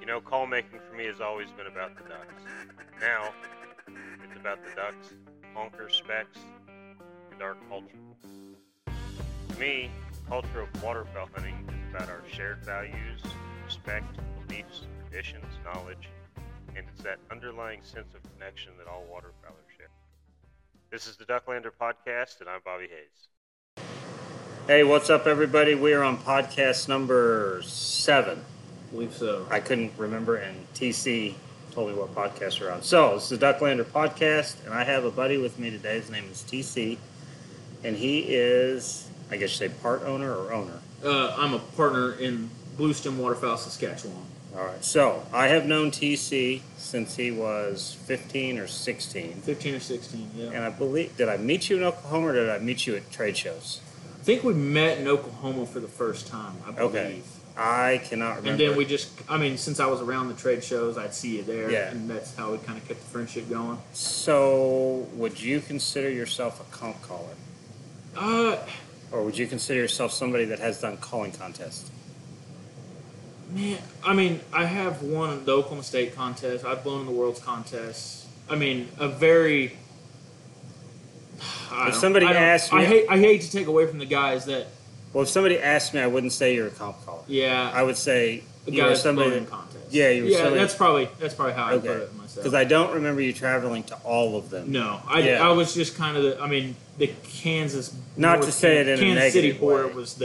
You know, call making for me has always been about the ducks. Now, it's about the ducks, honker specs, and our culture. To me, the culture of waterfowl hunting is about our shared values, respect, beliefs, traditions, knowledge, and it's that underlying sense of connection that all waterfowlers share. This is the Ducklander Podcast, and I'm Bobby Hayes. Hey, what's up, everybody? We are on podcast number 7. I believe so. I couldn't remember, and TC told me what podcasts are on. So, this is the Ducklander Podcast, and I have a buddy with me today. His name is TC, and he is, I guess you say part owner or owner? I'm a partner in Bluestem Waterfowl, Saskatchewan. All right. So, I have known TC since he was 15 or 16. 15 or 16, yeah. And I believe, did I meet you in Oklahoma or did I meet you at trade shows? I think we met in Oklahoma for the first time, I believe. Okay. I cannot remember. And then we just, I mean, since I was around the trade shows, I'd see you there. Yeah. And that's how we kind of kept the friendship going. So, would you consider yourself a comp caller? Or would you consider yourself somebody that has done calling contests? Man, I mean, I have won the Oklahoma State contest. I've blown the Worlds contest. I mean, a very... If somebody asks me... I hate to take away from the guys that... Well, if somebody asked me, I wouldn't say you're a comp caller. Yeah. I would say you were somebody in contest. Yeah, you were somebody. Yeah, that's probably how I put it myself. Because I don't remember you traveling to all of them. No. I was just kind of the Kansas... Not to say it in a negative way. Kansas City border was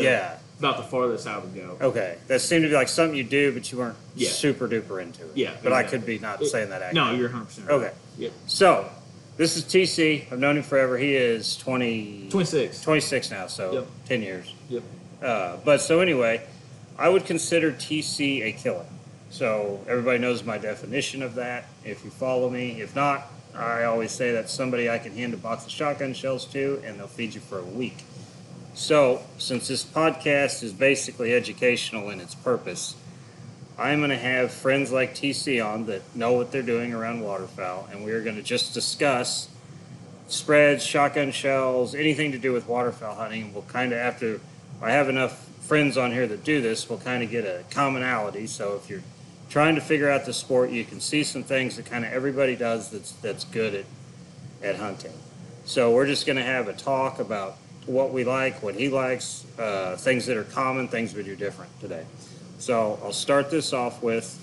about the farthest I would go. Okay. That seemed to be like something you do, but you weren't super duper into it. Yeah. But exactly. I could be not saying that accurately. No, you're 100% right. Okay. Yep. So... This is TC. I've known him forever. He is 26 now, so 10 years. Yep. But so anyway, I would consider TC a killer. So everybody knows my definition of that. If you follow me, if not, I always say that's somebody I can hand a box of shotgun shells to, and they'll feed you for a week. So since this podcast is basically educational in its purpose, I'm going to have friends like TC on that know what they're doing around waterfowl, and we're going to just discuss spreads, shotgun shells, anything to do with waterfowl hunting. And we'll kind of, after I have enough friends on here that do this, we'll kind of get a commonality. So if you're trying to figure out the sport, you can see some things that kind of everybody does that's good at hunting. So we're just going to have a talk about what we like, what he likes, things that are common, things we do different today. So I'll start this off with,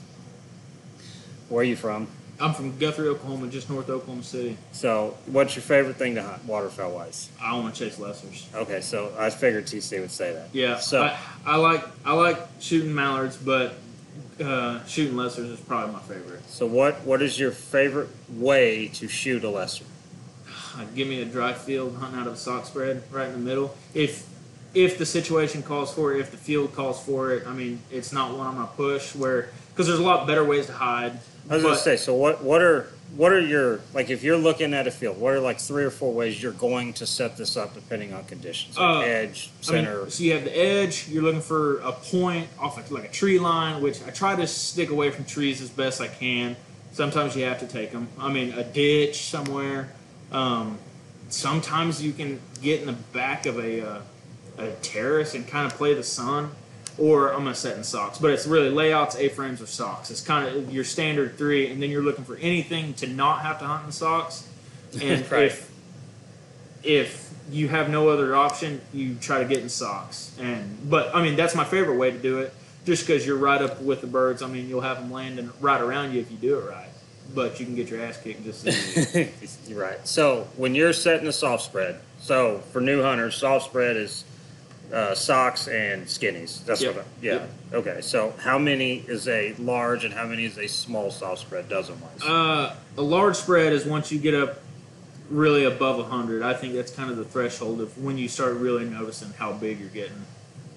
where are you from? I'm from Guthrie, Oklahoma, just north of Oklahoma City. So what's your favorite thing to hunt, waterfowl-wise? I want to chase lessers. Okay, so I figured TC would say that. Yeah, so I like shooting mallards, but shooting lessers is probably my favorite. So what is your favorite way to shoot a lesser? Give me a dry field, hunting out of a sock spread right in the middle. If the situation calls for it, if the field calls for it, I mean, it's not one I'm going to push because there's a lot better ways to hide. I was going to say, so what are your, like if you're looking at a field, what are like 3 or 4 ways you're going to set this up depending on conditions? Like edge, center. So you have the edge, you're looking for a point off of like a tree line, which I try to stick away from trees as best I can. Sometimes you have to take them. I mean, a ditch somewhere. Sometimes you can get in the back of a terrace and kind of play the sun, or I'm going to set in socks, but it's really layouts, A-frames, or socks. It's kind of your standard 3, and then you're looking for anything to not have to hunt in socks. And right. If you have no other option, you try to get in socks. But I mean, that's my favorite way to do it, just because you're right up with the birds. I mean, you'll have them landing right around you if you do it right, but you can get your ass kicked just as easy. You're right. So when you're setting a soft spread, so for new hunters, soft spread is socks and skinnies. That's what okay. So how many is a large and how many is a small soft spread dozen-wise? A large spread is once you get up really above 100. I think that's kind of the threshold of when you start really noticing how big you're getting.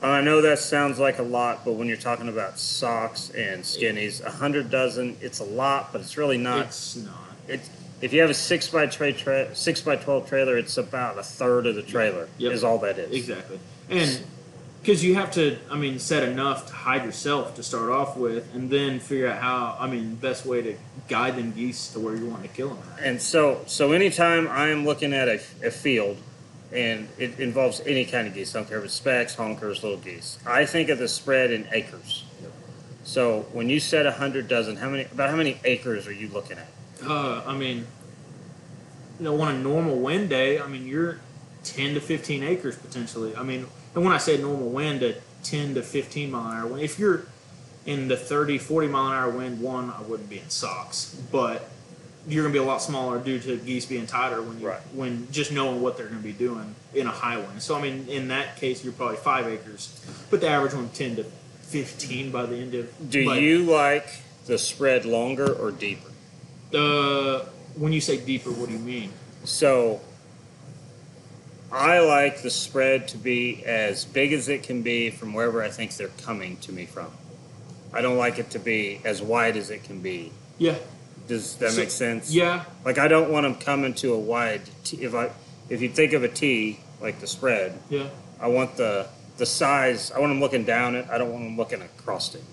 I know that sounds like a lot, but when you're talking about socks and skinnies, 100 dozen, it's a lot, but it's really not. It's not. If you have a 6x12 trailer, it's about a third of the trailer is all that is. Exactly. And because you have to, I mean, set enough to hide yourself to start off with, and then figure out how, I mean, best way to guide them geese to where you want to kill them. And so anytime I am looking at a field, and it involves any kind of geese, I don't care if it's specks, honkers, little geese, I think of the spread in acres. So when you said 100 dozen, about how many acres are you looking at? I mean, you know, on a normal wind day, I mean, you're 10 to 15 acres potentially. I mean, and when I say normal wind, a 10 to 15 mile an hour wind, if you're in the 30, 40 mile an hour wind, one, I wouldn't be in socks, but you're going to be a lot smaller due to geese being tighter when you, when just knowing what they're going to be doing in a high wind. So, I mean, in that case, you're probably 5 acres, but the average one 10 to 15 by the end of... Do you like the spread longer or deeper? When you say deeper, what do you mean? So, I like the spread to be as big as it can be from wherever I think they're coming to me from. I don't like it to be as wide as it can be. Yeah. Does that make sense? Yeah. Like, I don't want them coming to a wide T. If you think of a T, like the spread, yeah, I want the size. I want them looking down it. I don't want them looking across it.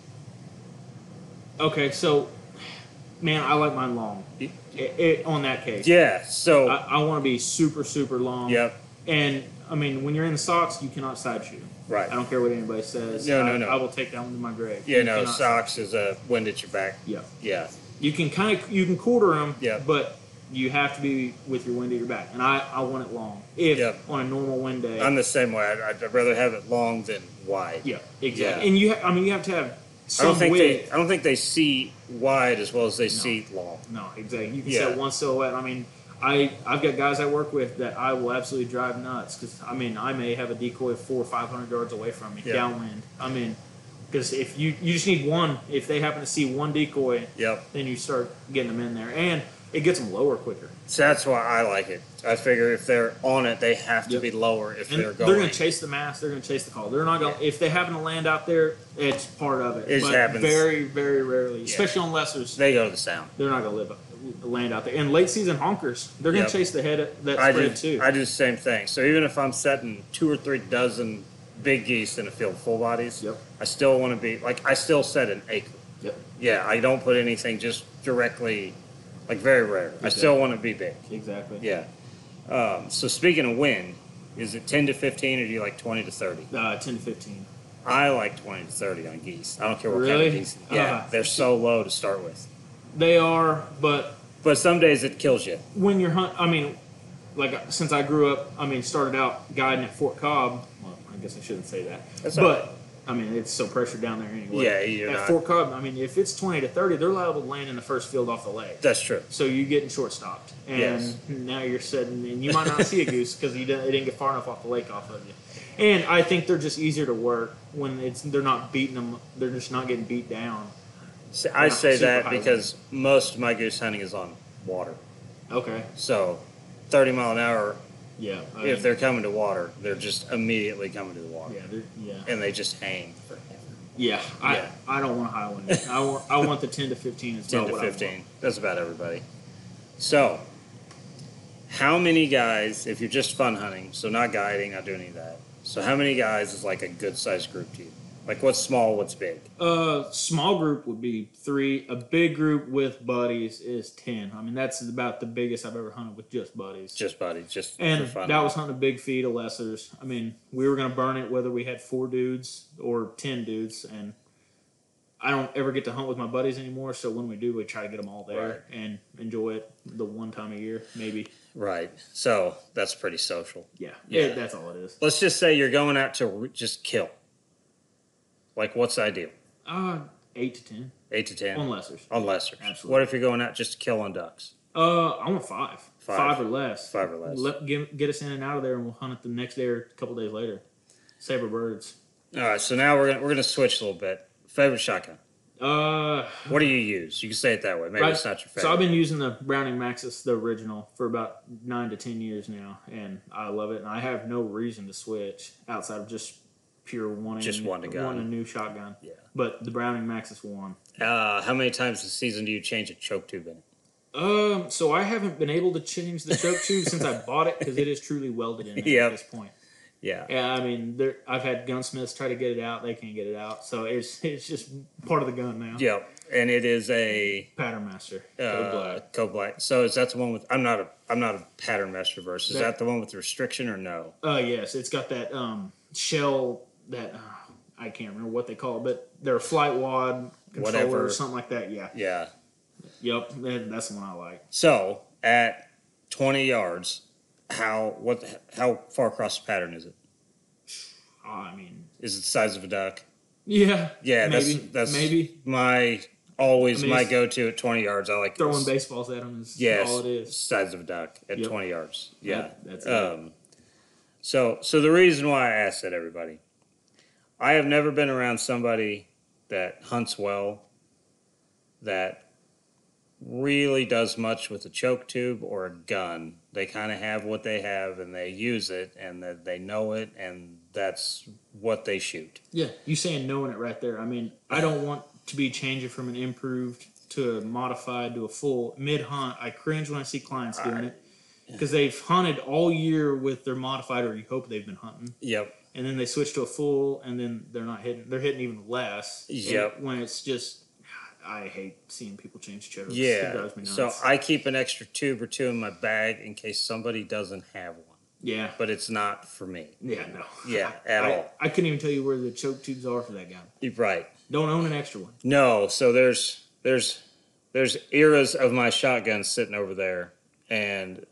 Okay, so, man, I like mine long on that case. Yeah, so. I want to be super, super long. Yep. And, I mean, when you're in the socks, you cannot side shoot. Right. I don't care what anybody says. No. I will take that one to my grave. Yeah, no, socks is a wind at your back. Yeah. Yeah. You can quarter them, yep, but you have to be with your wind at your back. And I want it long. If yep, on a normal wind day. I'm the same way. I'd rather have it long than wide. Yeah, exactly. Yeah. And you have to have some width. I don't think they see wide as well as they see long. No, exactly. You can set one silhouette. I mean, I've got guys I work with that I will absolutely drive nuts because, I mean, I may have a decoy 400 or 500 yards away from me downwind. I mean, because if you just need one, if they happen to see one decoy, then you start getting them in there, and it gets them lower quicker. So that's why I like it. I figure if they're on it, they have to be lower if they're going. They're going to chase the mast. They're going to chase the call. They're not going. Yeah. If they happen to land out there, it's part of it. It but happens very, very rarely, especially on lessers. They go to the sound. They're not going to land out there. And late season honkers, they're going to chase the head of that spread too. I do the same thing. So even if I'm setting 2 or 3 dozen. Big geese in a field full bodies. Yep. I still want to be like I still set an acre. Yep. Yeah, I don't put anything just directly, like very rare. Exactly. I still want to be big. Exactly. Yeah. So speaking of wind, is it 10 to 15 or do you like 20 to 30? 10 to 15. I like 20 to 30 on geese. I don't care what kind of geese. Yeah, they're so low to start with. They are, but some days it kills you when you're hunting. I mean, like since I grew up, I mean, started out guiding at Fort Cobb. I guess I shouldn't say that. That's but, right. I mean, it's so pressured down there anyway. Yeah, At Fort Cobb, I mean, if it's 20 to 30, they're liable to land in the first field off the lake. That's true. So you're getting short-stopped. And now you're sitting, and you might not see a goose because it didn't get far enough off the lake off of you. And I think they're just easier to work when they're not beating them. They're just not getting beat down. See, I say that because most of my goose hunting is on water. Okay. So 30 mile an hour. Yeah. I mean, if they're coming to water, they're just immediately coming to the water. Yeah. And they just hang forever. Yeah. I don't want a high one. I want the 10 to 15. Is 10 to 15. That's about everybody. So, how many guys, if you're just fun hunting, so not guiding, not doing any of that, so how many guys is like a good-sized group to you? Like what's small, what's big? Small group would be 3. A big group with buddies is 10. I mean, that's about the biggest I've ever hunted with just buddies. And for fun. That was hunting a big feed of lessers. I mean, we were going to burn it whether we had 4 dudes or 10 dudes. And I don't ever get to hunt with my buddies anymore. So when we do, we try to get them all there and enjoy it the one time a year, maybe. Right. So that's pretty social. Yeah. That's all it is. Let's just say you're going out to just kill. Like, what's ideal? 8 to 10. 8 to 10. On lessers. Absolutely. What if you're going out just to kill on ducks? I want 5. 5 or less. 5 or less. Get us in and out of there, and we'll hunt it the next day or a couple days later. Save our birds. All right, so now we're gonna switch a little bit. Favorite shotgun? What do you use? You can say it that way. Maybe it's not your favorite. So I've been using the Browning Maxus, the original, for about 9 to 10 years now, and I love it. And I have no reason to switch outside of just... pure wanting a new shotgun. Yeah. But the Browning Maxus one. How many times this season do you change a choke tube in it? So I haven't been able to change the choke tube since I bought it because it is truly welded in at this point. Yeah. Yeah, I mean, I've had gunsmiths try to get it out. They can't get it out. So it's just part of the gun now. Yeah, and it is a... Pattern Master. Code Black. So is that the one with... I'm not a Pattern Master verse. Is that the one with the restriction or no? Yes. It's got that shell... That I can't remember what they call it, but their flight wad controller or something like that. Yeah. Yeah. Yep. That's the one I like. So at 20 yards, how far across the pattern is it? I mean, is it the size of a duck? Yeah. Yeah. Maybe, that's maybe my go-to at 20 yards. I like throwing baseballs at them is all it is. Size of a duck at 20 yards. Yeah. That's it. So the reason why I asked that, everybody, I have never been around somebody that hunts well, that really does much with a choke tube or a gun. They kind of have what they have, and they use it, and they know it, and that's what they shoot. Yeah, you saying knowing it right there. I mean, I don't want to be changing from an improved to a modified to a full mid-hunt. I cringe when I see clients doing it because they've hunted all year with their modified, or you hope they've been hunting. Yep. And then they switch to a full, and then they're not hitting. They're hitting even less. Yeah. When it's just, I hate seeing people change chokes. Yeah. It drives me nuts. So I keep an extra tube or two in my bag in case somebody doesn't have one. Yeah. But it's not for me. Yeah, no. Yeah, at all. I couldn't even tell you where the choke tubes are for that guy. You're right. Don't own an extra one. No. So there's eras of my shotgun sitting over there, and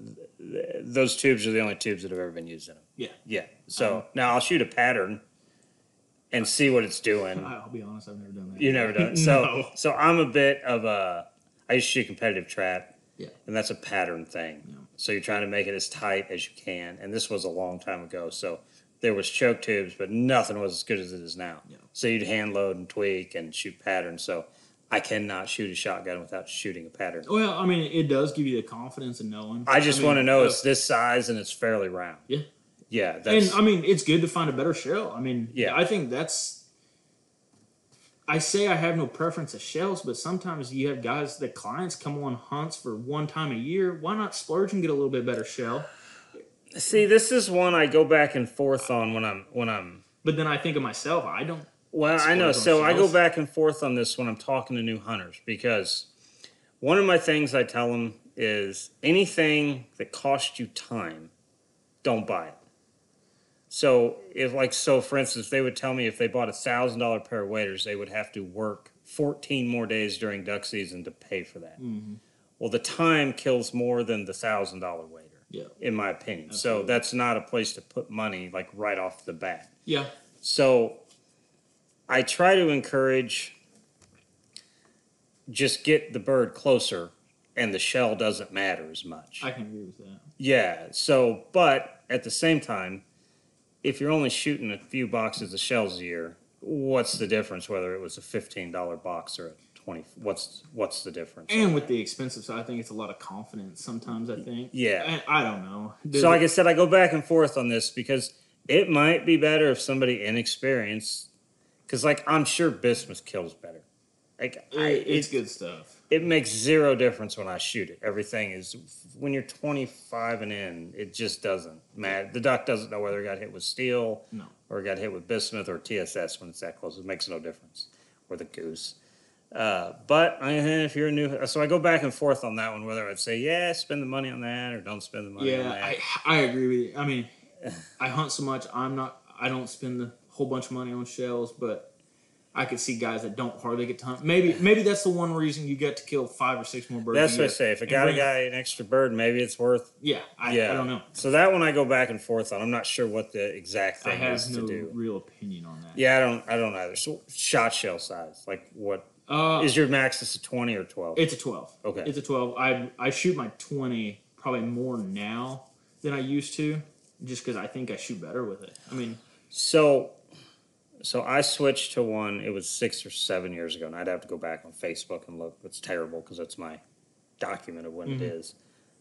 those tubes are the only tubes that have ever been used in them. Yeah. Yeah. So now I'll shoot a pattern and see what it's doing. I'll be honest, I've never done that. You've never done it. So, no. So I'm a bit of a... I used to shoot competitive trap, and that's a pattern thing. Yeah. So you're trying to make it as tight as you can, and this was a long time ago, so there was choke tubes, but nothing was as good as it is now. Yeah. So you'd hand load and tweak and shoot patterns, so I cannot shoot a shotgun without shooting a pattern. Well, I mean, it does give you the confidence in knowing. I want to know it's this size and it's fairly round. Yeah. Yeah, that's... And, I mean, it's good to find a better shell. I mean, I think that's... I say I have no preference of shells, but sometimes you have guys, the clients come on hunts for one time a year. Why not splurge and get a little bit better shell? See, this is one I go back and forth on when I'm... But then I think of myself, I don't... Well, I know, so shells. I go back and forth on this when I'm talking to new hunters, because one of my things I tell them is anything that costs you time, don't buy it. So, for instance, they would tell me if they bought a $1,000 pair of waders, they would have to work 14 more days during duck season to pay for that. Mm-hmm. Well, the time kills more than the $1,000 wader, in my opinion. Absolutely. So that's not a place to put money, right off the bat. Yeah. So I try to encourage just get the bird closer, and the shell doesn't matter as much. I can agree with that. Yeah. So, but at the same time, if you're only shooting a few boxes of shells a year, what's the difference whether it was a $15 box or a $20? What's the difference? And with the expensive side, I think it's a lot of confidence sometimes, I think. Yeah. I don't know. Like I said, I go back and forth on this because it might be better if somebody inexperienced, because, I'm sure Bismuth kills better. It's good stuff. It makes zero difference when I shoot it. Everything is, when you're 25 and in, it just doesn't matter. The duck doesn't know whether it got hit with steel or it got hit with bismuth or TSS when it's that close. It makes no difference. Or the goose. But if you're so I go back and forth on that one, whether I'd say, spend the money on that or don't spend the money on that. I agree with you. I mean, I hunt so much, I don't spend a whole bunch of money on shells, but I could see guys that don't hardly get to hunt. Maybe that's the one reason you get to kill 5 or 6 more birds. That's what I say. If I got a guy an extra bird, maybe it's worth. I don't know. So that one I go back and forth on. I'm not sure what the exact thing is to do. I have no real opinion on that. Yeah, I don't either. So shot shell size, what is your Maxus, a 20 or 12? It's a 12. Okay, it's a 12. I shoot my 20 probably more now than I used to, just because I think I shoot better with it. I mean, So I switched to one, it was 6 or 7 years ago, and I'd have to go back on Facebook and look. It's terrible because that's my document of when it is.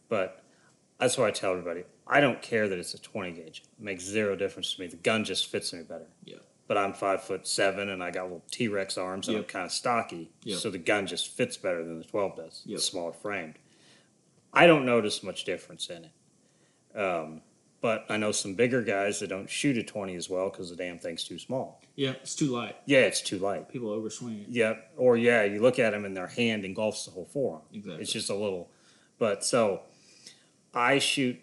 But that's why I tell everybody, I don't care that it's a 20 gauge. It makes zero difference to me. The gun just fits me better. Yeah. But I'm 5'7", and I got little T-Rex arms, and I'm kind of stocky, so the gun just fits better than the 12 does. Yep. It's smaller framed. I don't notice much difference in it. But I know some bigger guys that don't shoot a 20 as well because the damn thing's too small. Yeah, it's too light. Yeah, it's too light. People overswing it. Yeah, you look at them and their hand engulfs the whole forearm. Exactly. It's just a little. But so I shoot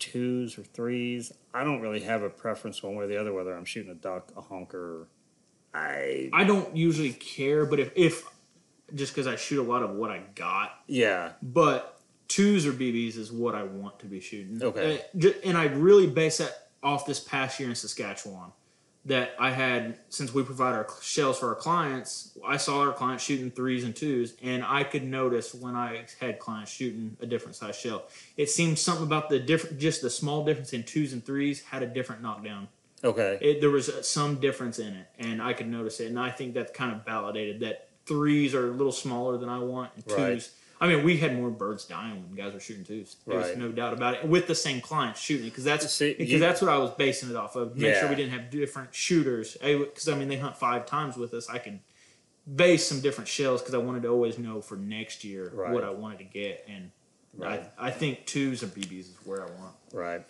2s or 3s. I don't really have a preference one way or the other, whether I'm shooting a duck, a honker, I don't usually care, but if just because I shoot a lot of what I got. Yeah. But twos or BBs is what I want to be shooting. Okay. And I really base that off this past year in Saskatchewan that I had, since we provide our shells for our clients, I saw our clients shooting threes and twos, and I could notice when I had clients shooting a different size shell. It seemed something about the different, just the small difference in twos and threes had a different knockdown. Okay. There was some difference in it, and I could notice it, and I think that kind of validated that threes are a little smaller than I want, and twos. Right. I mean, we had more birds dying when guys were shooting twos. There's right. no doubt about it. With the same client shooting it, because that's what I was basing it off of. Make sure we didn't have different shooters. Because, I mean, they hunt 5 times with us. I could base some different shells because I wanted to always know for next year right. what I wanted to get. And right. I think twos and BBs is where I want. Right.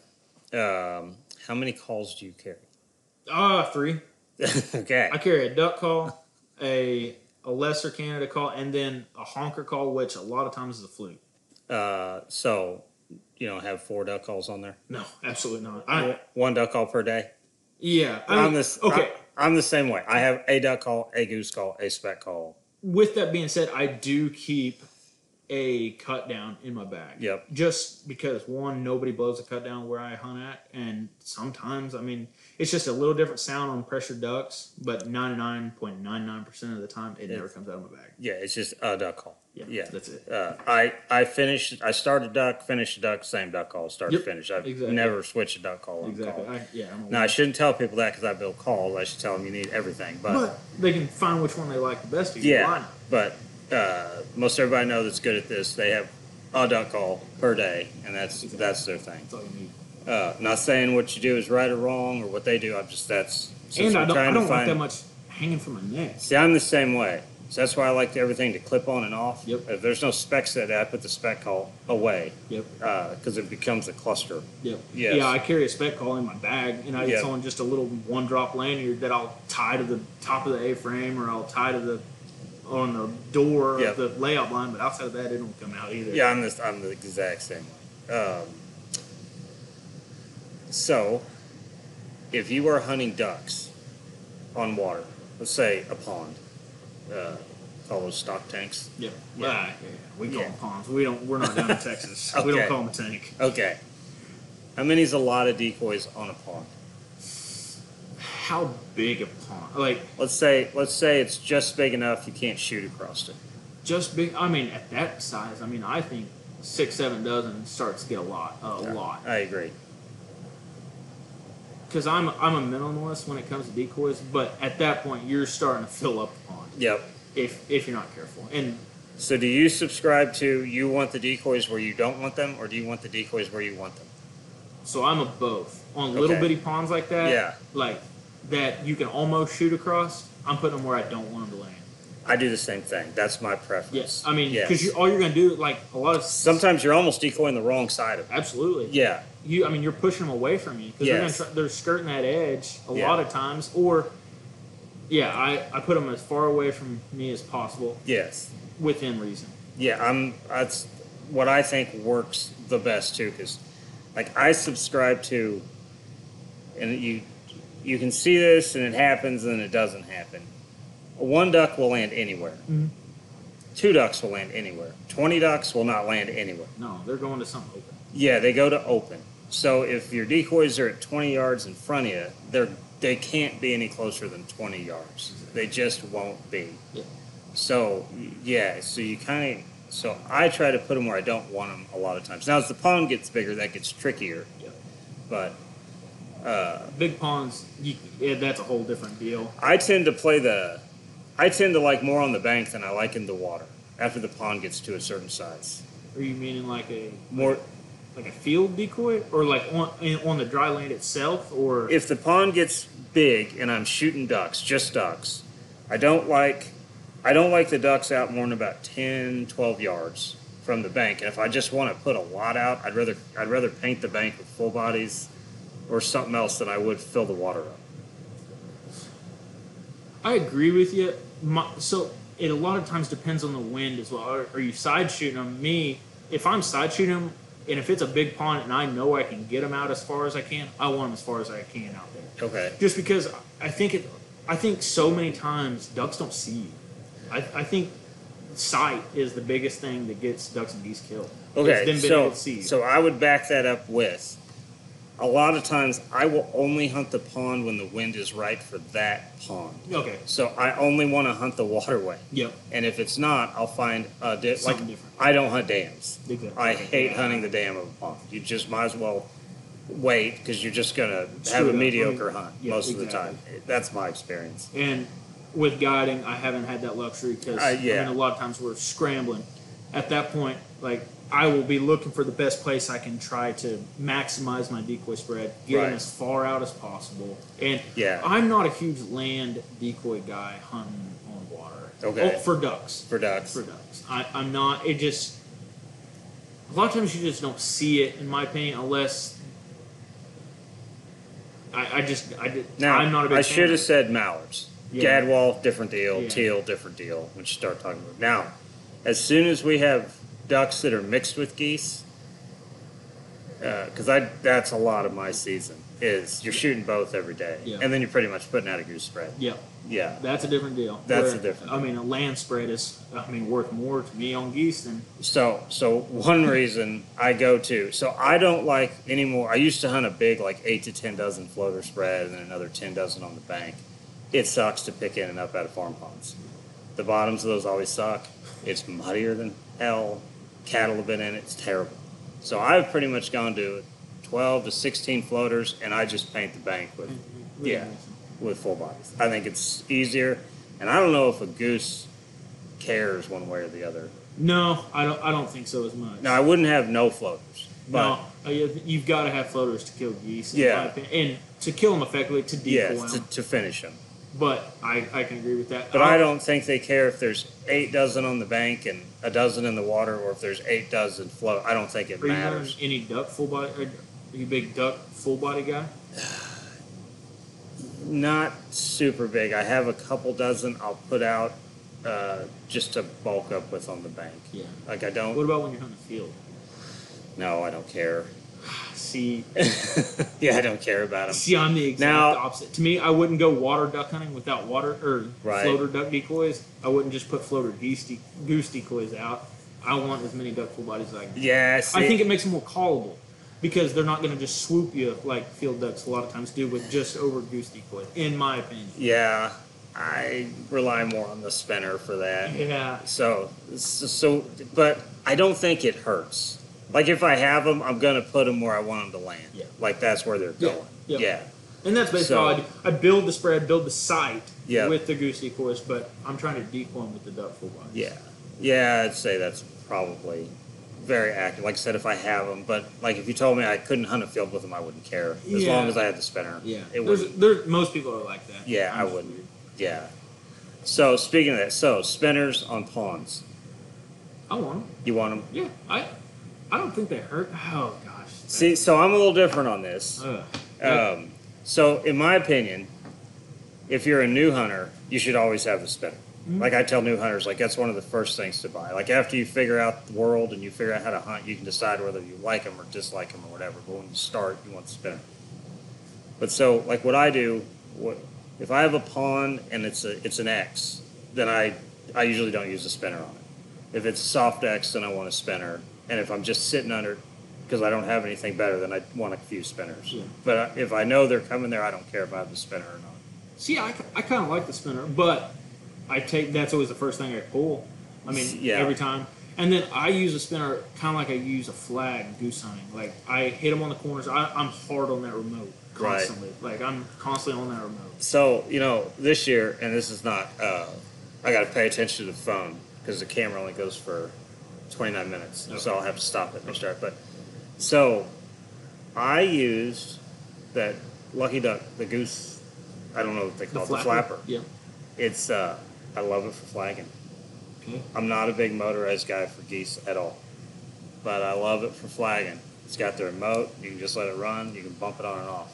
How many calls do you carry? 3. Okay. I carry a duck call, a lesser Canada call, and then a honker call, which a lot of times is a fluke. So you don't have 4 duck calls on there? No, absolutely not. 1 duck call per day? Yeah. I'm the same way. I have a duck call, a goose call, a speck call. With that being said, I do keep a cut down in my bag. Yep. Just because, 1, nobody blows a cut down where I hunt at, and sometimes, I mean, it's just a little different sound on pressure ducks, but 99.99% of the time, it never comes out of my bag. Yeah, it's just a duck call. Yeah, that's it. I started duck, finished duck, same duck call, start to finish. I've never switched a duck call on call. I shouldn't tell people that because I build calls. I should tell them you need everything. But they can find which one they like the best. But... most everybody I know that's good at this, they have a duck call per day, and that's their thing. That's all you need. Not saying what you do is right or wrong or what they do. I don't like that much hanging from my neck. See, I'm the same way. So that's why I like everything to clip on and off. Yep. If there's no spec set, I put the spec call away. Yep. Because it becomes a cluster. Yep. Yes. Yeah, I carry a spec call in my bag, and it's on just a little one-drop lanyard that I'll tie to the top of the A-frame, or I'll tie to the on the door of the layout line, but outside of that, it don't come out either. Yeah, I'm the exact same way. So, if you are hunting ducks on water, let's say a pond, all those stock tanks. Yeah, we call them ponds. We're not down in Texas. Okay. We don't call them a tank. Okay. How many's a lot of decoys on a pond? How big a pond? Like, let's say it's just big enough you can't shoot across it. Just big. I mean, at that size, I mean, I think 6-7 dozen starts to get a lot. I agree. Because I'm a minimalist when it comes to decoys, but at that point you're starting to fill up the pond. Yep. If you're not careful. And so, do you subscribe to you want the decoys where you don't want them, or do you want the decoys where you want them? So I'm a both on little bitty ponds like that. Yeah. Like. That you can almost shoot across, I'm putting them where I don't want them to land. I do the same thing. That's my preference. Yes, I mean, because all you're going to do, like a lot of... Sometimes you're almost decoying the wrong side of it. Absolutely. Yeah. You're pushing them away from you because they're skirting that edge a lot of times. Or, I put them as far away from me as possible. Yes. Within reason. Yeah, that's what I think works the best, too, because, like, I subscribe to... And you can see this, and it happens, and it doesn't happen. 1 duck will land anywhere. Mm-hmm. 2 ducks will land anywhere. 20 ducks will not land anywhere. No, they're going to something open. Yeah, they go to open. So if your decoys are at 20 yards in front of you, they can't be any closer than 20 yards. They just won't be. Yeah. So I try to put them where I don't want them a lot of times. Now, as the pond gets bigger, that gets trickier. Yeah. But... big ponds, that's a whole different deal. I tend to like more on the bank than I like in the water after the pond gets to a certain size. Are you meaning like a more like a field decoy, or like on the dry land itself, or if the pond gets big and I'm shooting ducks, just ducks? I don't like the ducks out more than about 10-12 yards from the bank. And if I just want to put a lot out, I'd rather paint the bank with full bodies. Or something else that I would fill the water up. I agree with you. So it a lot of times depends on the wind as well. Are you side shooting them? Me, if I'm side shooting them, and if it's a big pond and I know I can get them out as far as I can, I want them as far as I can out there. Okay. Just because I think I think so many times ducks don't see you. I think sight is the biggest thing that gets ducks and geese killed. Okay, so I would back that up with, a lot of times I will only hunt the pond when the wind is right for that pond. Okay. So I only want to hunt the waterway. Yep. And if it's not, I'll find a different. I don't hunt dams. Exactly. I hate hunting the dam of a pond. You just might as well wait because you're just going to have a mediocre hunt most of the time. That's my experience. And with guiding, I haven't had that luxury because a lot of times we're scrambling. At that point, like, I will be looking for the best place I can try to maximize my decoy spread, getting as far out as possible. And I'm not a huge land decoy guy hunting on water. Okay. For ducks. I'm not. It just, a lot of times you just don't see it, in my opinion, unless I'm not a big fan. I should have said mallards. Yeah. Gadwall, different deal. Yeah. Teal, different deal. When you start talking about now, as soon as we have ducks that are mixed with geese, because that's a lot of my season, is you're shooting both every day, and then you're pretty much putting out a goose spread. Yeah. Yeah. That's a different deal. I mean, a land spread is, worth more to me on geese than... So one reason I go to... So I don't like anymore... I used to hunt a big, 8 to 10 dozen floater spread and then another 10 dozen on the bank. It sucks to pick in and up out of farm ponds. The bottoms of those always suck. It's muddier than hell. Cattle have been in it. It's terrible. So I've pretty much gone to 12 to 16 floaters, and I just paint the bank with full bodies. I think it's easier, and I don't know if a goose cares one way or the other. No, I don't think so as much. No, I wouldn't have no floaters. But no, you've got to have floaters to kill geese. And to kill them effectively, to decoy them. Yes, to finish them. But I can agree with that. But I don't think they care if there's 8 dozen on the bank and a dozen in the water, or if there's 8 dozen float. I don't think it matters. Are you any duck full body? Are you a big duck full body guy? Not super big. I have a couple dozen I'll put out just to bulk up with on the bank. Yeah. I don't. What about when you're on the field? No, I don't care. See, I don't care about them. See, I'm the opposite. To me, I wouldn't go water duck hunting without water or floater duck decoys. I wouldn't just put floater goose decoys out. I want as many duck full bodies as I can. Yes, I think it makes them more callable because they're not going to just swoop you like field ducks a lot of times do with just over goose decoys, in my opinion. Yeah, I rely more on the spinner for that. Yeah. So, but I don't think it hurts. If I have them, I'm going to put them where I want them to land. Yeah. That's where they're going. Yeah. Yeah. And that's basically how I do. I build the spread, build the site with the goose decoys, but I'm trying to decoy them with the duck full bodies. Yeah. Yeah, I'd say that's probably very active. Like I said, if I have them, but if you told me I couldn't hunt a field with them, I wouldn't care. As long as I had the spinner. Yeah. Most people are like that. Yeah, I wouldn't. Weird. Yeah. So, speaking of that, spinners on ponds. I want them. You want them? Yeah, I don't think they hurt. Oh, gosh. See, so I'm a little different on this. So, in my opinion, if you're a new hunter, you should always have a spinner. Mm-hmm. I tell new hunters, that's one of the first things to buy. After you figure out the world and you figure out how to hunt, you can decide whether you like them or dislike them or whatever. But when you start, you want the spinner. But so, what I do, if I have a pond and it's an X, then I usually don't use a spinner on it. If it's a soft X, then I want a spinner. And if I'm just sitting under, because I don't have anything better, then I want a few spinners. Yeah. But if I know they're coming there, I don't care if I have the spinner or not. See, I kind of like the spinner, but that's always the first thing I pull. Every time. And then I use a spinner kind of like I use a flag goose hunting. I hit them on the corners. I'm hard on that remote constantly. Right. I'm constantly on that remote. So, this year, and this is not, I got to pay attention to the phone because the camera only goes for 29 minutes, so I'll have to stop it and start. But so I used that Lucky Duck, the goose, I don't know what they call it, the flapper. Yeah. It's, I love it for flagging. Okay. I'm not a big motorized guy for geese at all, but I love it for flagging. It's got the remote, you can just let it run, you can bump it on and off.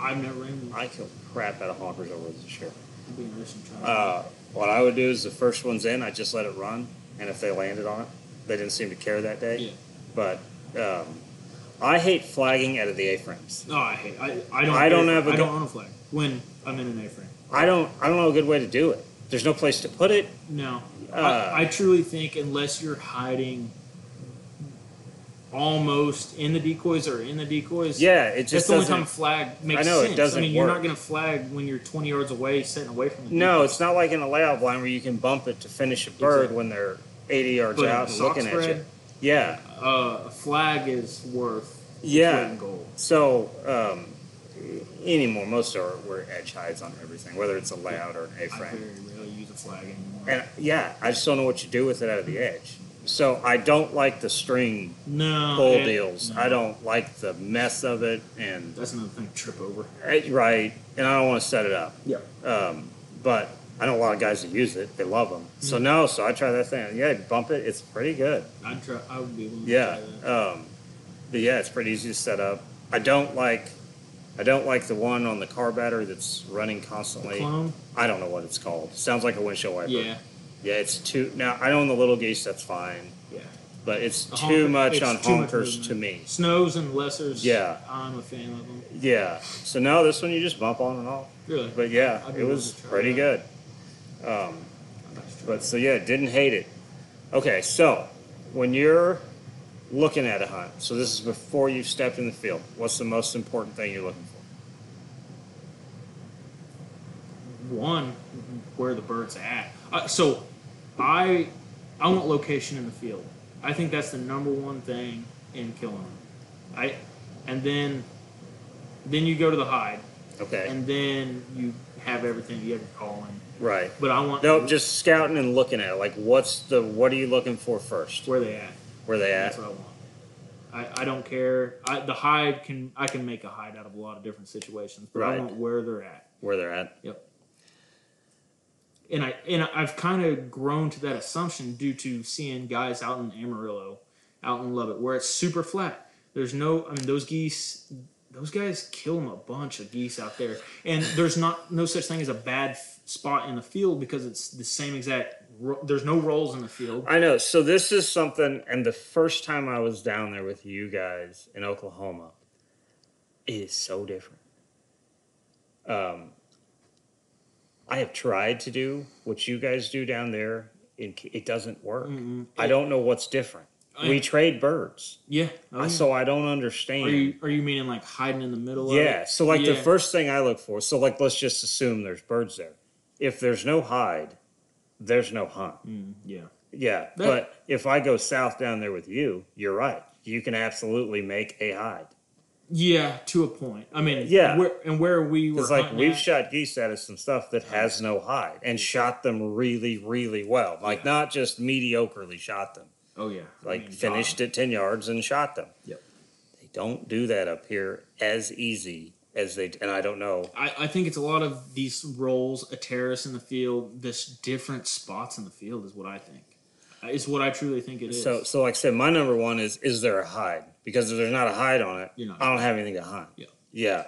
I've never ran one. I killed crap out of honkers over this year. It'd be interesting trying to what I would do is the first one's in, I just let it run, and if they landed on it, they didn't seem to care that day. Yeah. But I hate flagging out of the A-frames. No, I don't. I don't have a flag when I'm in an A-frame. I don't know a good way to do it. There's no place to put it. No. I truly think unless you're hiding almost in the decoys or in the decoys, yeah, it just that's the only time a flag makes sense. I know, it doesn't work. You're not going to flag when you're 20 yards away, sitting away from the decoys. No, it's not like in a layout blind where you can bump it to finish a bird when they're 80 yards out and looking spread, at you. Yeah. A flag is worth gold. So, anymore, most are we're edge hides on everything, whether it's a layout or an A-frame. I very rarely use a flag anymore. And, yeah, I just don't know what you do with it out of the edge. So I don't like the string pole deals. No. I don't like the mess of it. And that's another thing to trip over. Right, and I don't want to set it up. Yeah. But I know a lot of guys that use it. They love them. Mm-hmm. So I try that thing. Yeah, bump it. It's pretty good. I would be willing to try that. But, yeah, it's pretty easy to set up. I don't like the one on the car battery that's running constantly. I don't know what it's called. Sounds like a windshield wiper. Yeah. Yeah, it's too... Now, I own the little geese, that's fine. Yeah. But it's too much on honkers to me. Snows and lessers. Yeah. I'm a fan of them. Yeah. So, no, this one you just bump on and off. Really? But, yeah, it was pretty good. But, so, yeah, didn't hate it. Okay, so, when you're looking at a hunt, so this is before you've stepped in the field, what's the most important thing you're looking for? One, where the bird's at. So I want location in the field. I think that's the number one thing in killing them. And then you go to the hide. Okay. And then you have everything. You have your calling. Right. But I want just scouting and looking at it. Like, what are you looking for first? Where they at? Where they at? That's what I want. I don't care. I can make a hide out of a lot of different situations, but right. I want where they're at. Where they're at. Yep. And I've kind of grown to that assumption due to seeing guys out in Amarillo, out in Lovett, where it's super flat. There's no, I mean, those guys kill them a bunch of geese out there. And there's no such thing as a bad spot in the field because it's the same exact, there's no rolls in the field. I know. So this is something, and the first time I was down there with you guys in Oklahoma, it is so different. I have tried to do what you guys do down there, and it doesn't work. Mm-hmm. I don't know what's different. We trade birds. Yeah. So I don't understand. Are you meaning like hiding in the middle of it? Yeah. So like the first thing I look for, so like let's just assume there's birds there. If there's no hide, there's no hunt. Mm, yeah. Yeah. But if I go south down there with you, you're right. You can absolutely make a hide. Yeah, to a point. I mean, yeah. Where we were. It's like we've shot geese out of some stuff that has no hide and shot them really, really well. Like not just mediocrely shot them. Oh, yeah. Like finished at 10 yards and shot them. Yep. They don't do that up here as easy as they – and I don't know. I think it's a lot of these rolls, a terrace in the field, this different spots in the field is what I think. It's what I truly think it is. So like I said, my number one is there a hide? Because if there's not a hide on it, I don't have anything to hide. Yeah. Yeah.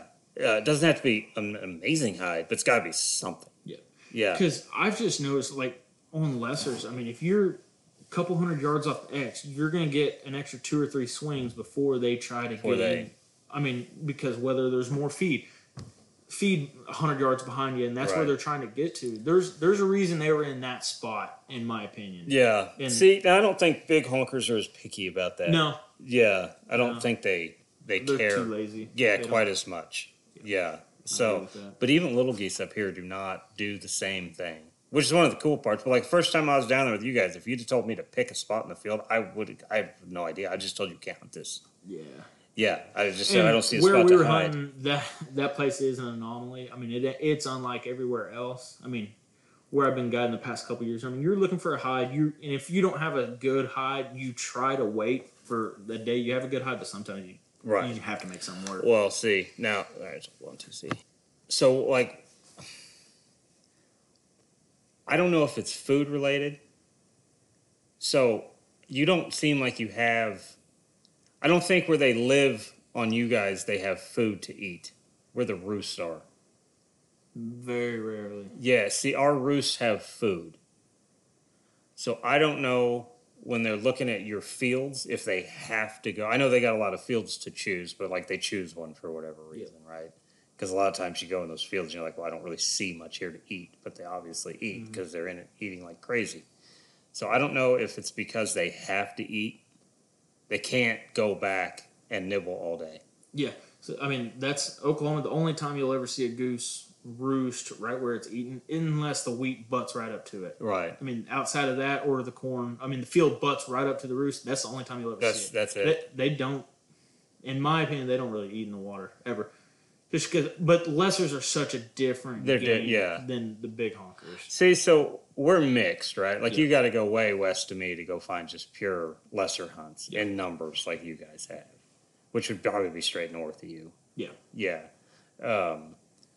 It doesn't have to be an amazing hide, but it's got to be something. Yeah. Yeah. Because I've just noticed, like, on lessers, I mean, if you're a couple hundred yards off the edge, you're going to get an extra 2 or 3 swings before they try to get in. I mean, because whether there's more feed 100 yards behind you, and that's where they're trying to get to. There's a reason they were in that spot, in my opinion. Yeah. And see, I don't think big honkers are as picky about that. No. Yeah, I don't think they they're care. Too lazy. Yeah, they quite don't. As much. Yeah. So, but even little geese up here do not do the same thing, which is one of the cool parts. But like first time I was down there with you guys, if you'd have told me to pick a spot in the field, I have no idea. I just told you count this. Yeah. Yeah, I just said I don't see a spot to hide. Hunting, that place is an anomaly. I mean, it's unlike everywhere else. I mean, where I've been guiding the past couple of years. I mean, you're looking for a hide. And if you don't have a good hide, you try to wait for the day you have a good hide, but sometimes you have to make something work. Well, see, now there's one to see. So, like, I don't know if it's food related. So you don't seem like you have. I don't think where they live on you guys, they have food to eat, where the roosts are. Very rarely. Yeah, see, our roosts have food. So I don't know when they're looking at your fields if they have to go. I know they got a lot of fields to choose, but, like, they choose one for whatever reason, right? Because a lot of times you go in those fields and you're like, well, I don't really see much here to eat. But they obviously eat because they're in it eating like crazy. So I don't know if it's because they have to eat. They can't go back and nibble all day. Yeah. So, I mean, that's Oklahoma. The only time you'll ever see a goose roost right where it's eaten, unless the wheat butts right up to it. Right. I mean, outside of that or the corn. I mean, the field butts right up to the roost. That's the only time you'll ever see it. That's it. They don't, in my opinion, they don't really eat in the water ever. Just because, but lessers are such a different game than the big honkers. See, so we're mixed, right? Like you got to go way west to me to go find just pure lesser hunts in numbers like you guys have, which would probably be straight north of you. Yeah. Yeah.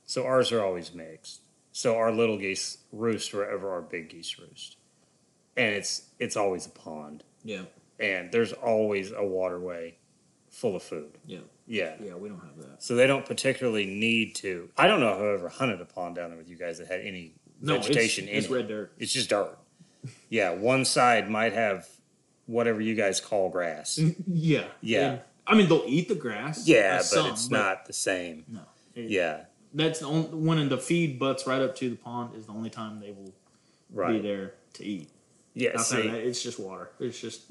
So ours are always mixed. So our little geese roost wherever our big geese roost. And it's always a pond. Yeah. And there's always a waterway full of food. Yeah. Yeah. Yeah, we don't have that. So they don't particularly need to. I don't know if I've ever hunted a pond down there with you guys that had any vegetation in it. It's red dirt. It's just dirt. Yeah, one side might have whatever you guys call grass. Yeah. Yeah. And, I mean, they'll eat the grass. Yeah, but not the same. No. Yeah. That's the only one, and the feed butts right up to the pond is the only time they will be there to eat. Yeah. Outside of that, it's just water. It's just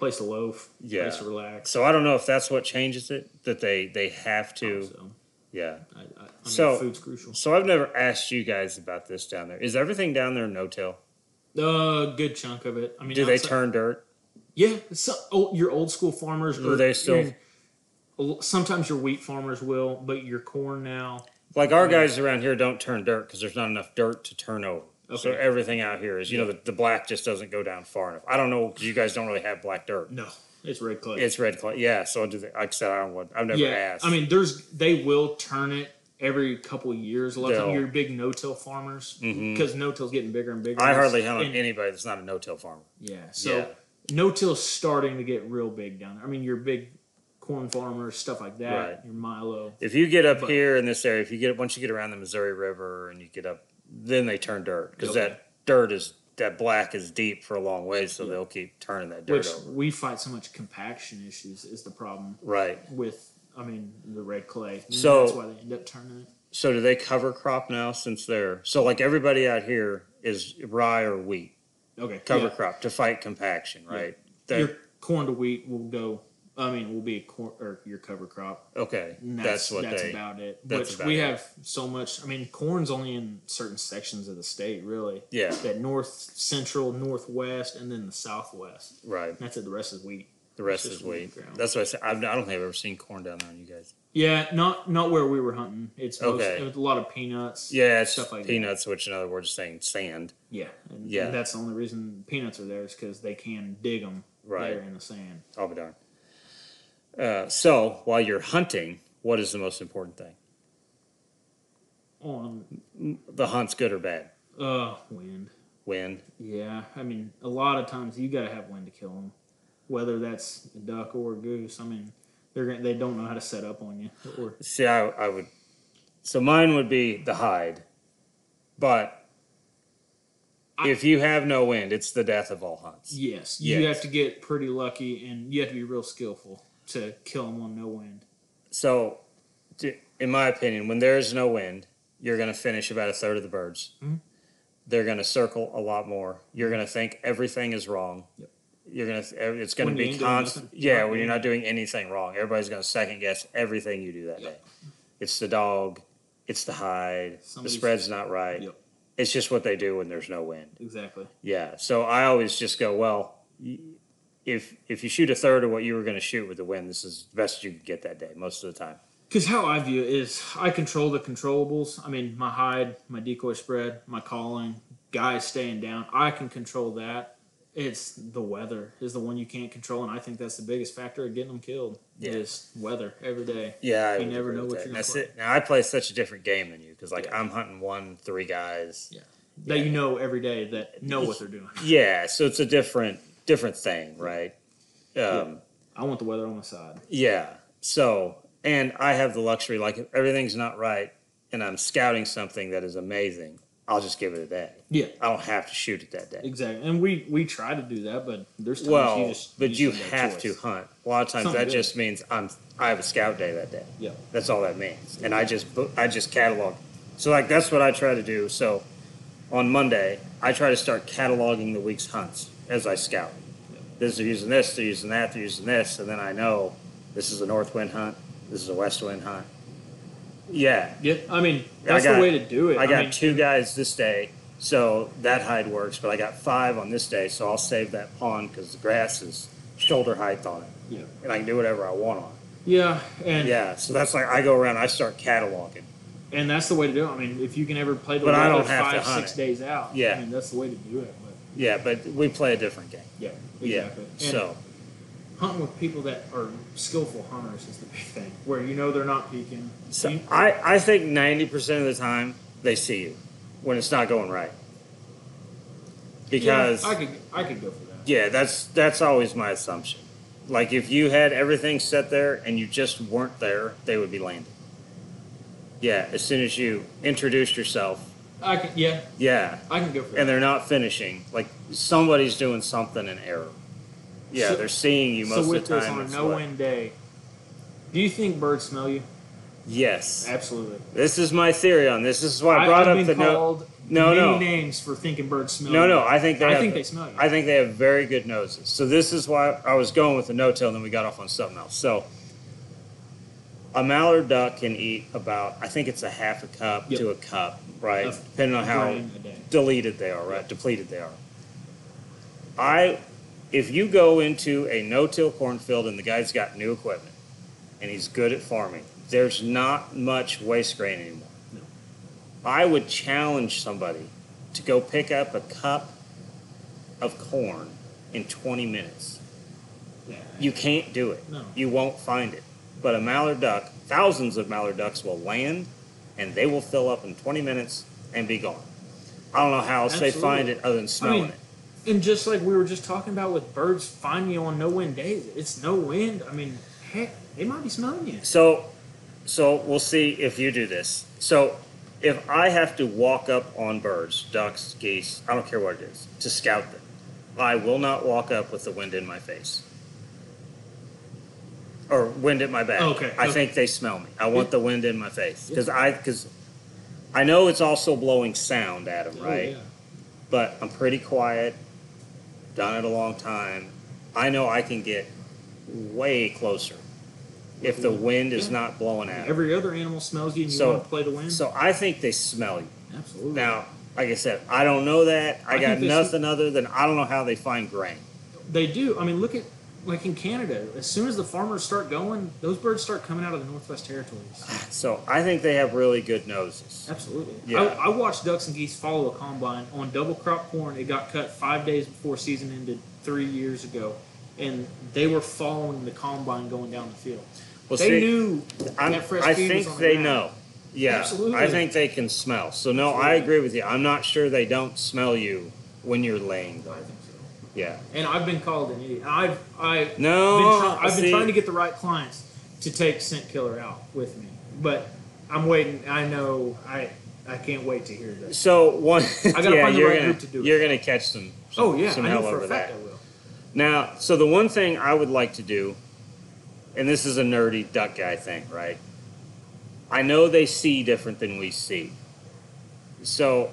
place to loaf, place to relax. So I don't know if that's what changes it, that they have to. So. Yeah. I mean, food's crucial. So I've never asked you guys about this down there. Is everything down there no-till? A good chunk of it. I mean, do they turn dirt? Yeah. Your old school farmers. Are they still? Sometimes your wheat farmers will, but your corn now. Like our guys around here don't turn dirt because there's not enough dirt to turn over. Okay. So everything out here is, the black just doesn't go down far enough. I don't know because you guys don't really have black dirt. No, it's red clay. Yeah. So I've never asked. I mean, they will turn it every couple of years. A lot of your big no-till farmers, because no-till's getting bigger and bigger. I hardly hunt on anybody that's not a no-till farmer. Yeah. So no-till's starting to get real big down there. I mean, your big corn farmers, stuff like that. Right. Your Milo. If you get up here in this area, once you get around the Missouri River and you get up. Then they turn dirt because that black is deep for a long way, so they'll keep turning that dirt over. We fight so much compaction issues is the problem, right? With the red clay, so that's why they end up turning it. So do they cover crop now since they're like everybody out here is rye or wheat? Okay, cover crop to fight compaction, right? Yeah. Your corn to wheat will go. I mean, will be a corn or your cover crop. Okay, that's about it. Have so much. I mean, corn's only in certain sections of the state, really. Yeah, that north central, northwest, and then the southwest. Right. That's it. The rest is wheat. The rest is wheat. That's what I said. I don't think I've ever seen corn down there on you guys. Yeah, not where we were hunting. It's mostly a lot of peanuts. Yeah, it's stuff like peanuts, which in other words, saying sand. Yeah, and that's the only reason peanuts are there is because they can dig them there in the sand. I'll be darned. So, while you're hunting, what is the most important thing? The hunt's good or bad? Wind. Wind? Yeah. I mean, a lot of times you got to have wind to kill them, whether that's a duck or a goose. I mean, they don't know how to set up on you. See, I would... So, mine would be the hide. But if you have no wind, it's the death of all hunts. Yes. You have to get pretty lucky, and you have to be real skillful to kill them on no wind. So, in my opinion, when there is no wind, you're going to finish about a third of the birds. Mm-hmm. They're going to circle a lot more. You're going to think everything is wrong. Yep. It's going to be constant. Yeah, when you're not doing anything wrong, everybody's going to second guess everything you do that day. It's the dog. It's the hide. The spread's not right. Yep. It's just what they do when there's no wind. Exactly. Yeah. So I always just go, well, If you shoot a third of what you were going to shoot with the wind, this is the best you can get that day most of the time. Because how I view it is I control the controllables. I mean, my hide, my decoy spread, my calling, guys staying down. I can control that. It's the weather is the one you can't control, and I think that's the biggest factor of getting them killed is weather every day. Yeah, you never know what you're going to play. Now, I play such a different game than you because, I'm hunting 1-3 guys. Yeah, that you know every day that know what they're doing. Yeah, so it's a different thing, right? I want the weather on my side. Yeah. So, and I have the luxury, like if everything's not right and I'm scouting something that is amazing, I'll just give it a day. Yeah. I don't have to shoot it that day. Exactly. And we try to do that, but there's times you have to hunt. A lot of times just means I have a scout day that day. Yeah. That's all that means. And I just catalog. So like that's what I try to do. So on Monday, I try to start cataloging the week's hunts as I scout. Yep. They're using this, they're using that, they're using this, and then I know this is a north wind hunt, this is a west wind hunt. Yeah. I mean, that's the way to do it. I got two guys this day, so that hide works, but I got five on this day, so I'll save that pond because the grass is shoulder height on it. Yeah. And I can do whatever I want on it. Yeah. So that's like I go around, I start cataloging. And that's the way to do it. I mean, if you can ever play the weather 5-6 days out, yeah. I mean, that's the way to do it. But. Yeah, but we play a different game. Yeah, exactly. Yeah. So hunting with people that are skillful hunters is the big thing, where you know they're not peeking. So I think 90% of the time they see you when it's not going right. Because yeah, I could go for that. Yeah, that's always my assumption. Like if you had everything set there and you just weren't there, they would be landing. Yeah, as soon as you introduced yourself. Yeah. I can go for that. And they're not finishing. Like somebody's doing something in error. Yeah, so, they're seeing you most of the time. So with this on a no-win day, do you think birds smell you? Yes. Absolutely. This is my theory on this. This is why I brought up the no. No. names for thinking birds smell you. No, I think they smell you. I think they have very good noses. So this is why I was going with the no-tail, and then we got off on something else. So a mallard duck can eat about, I think it's a half a cup to a cup, right? Depending on how deleted they are, right? Yep. Depleted they are. If you go into a no-till cornfield and the guy's got new equipment and he's good at farming, there's not much waste grain anymore. No. I would challenge somebody to go pick up a cup of corn in 20 minutes. Yeah. You can't do it. No. You won't find it. But a mallard duck, thousands of mallard ducks will land and they will fill up in 20 minutes and be gone. I don't know how else they find it other than smelling it. And just like we were just talking about with birds finding you on no-wind days, it's no wind. I mean, heck, they might be smelling you. So we'll see if you do this. So if I have to walk up on birds, ducks, geese, I don't care what it is, to scout them, I will not walk up with the wind in my face or wind at my back. Okay. I think they smell me. I want the wind in my face because I know it's also blowing sound at them, right? Oh, yeah. But I'm pretty quiet. Done it a long time. I know I can get way closer if the wind is not blowing at it. Every other animal smells you and you want to play the wind. So I think they smell you. Absolutely. Now, like I said, I don't know that. I got nothing other than I don't know how they find grain. They do. I mean, look at, like in Canada, as soon as the farmers start going, those birds start coming out of the Northwest Territories. So I think they have really good noses. Absolutely. Yeah. I watched ducks and geese follow a combine on double crop corn. It got cut 5 days before season ended 3 years ago, and they were following the combine going down the field. Well, they knew that fresh feed was on the ground. I think they know. Yeah, absolutely. I think they can smell. So, no, absolutely. I agree with you. I'm not sure they don't smell you when you're laying, though. Yeah, and I've been called an idiot. I've been trying to get the right clients to take scent killer out with me, but I'm waiting. I know I can't wait to hear this. So one, I gotta find the right group to do it. You're gonna catch some hell over that. I will. Now, so the one thing I would like to do, and this is a nerdy duck guy thing, right? I know they see different than we see, so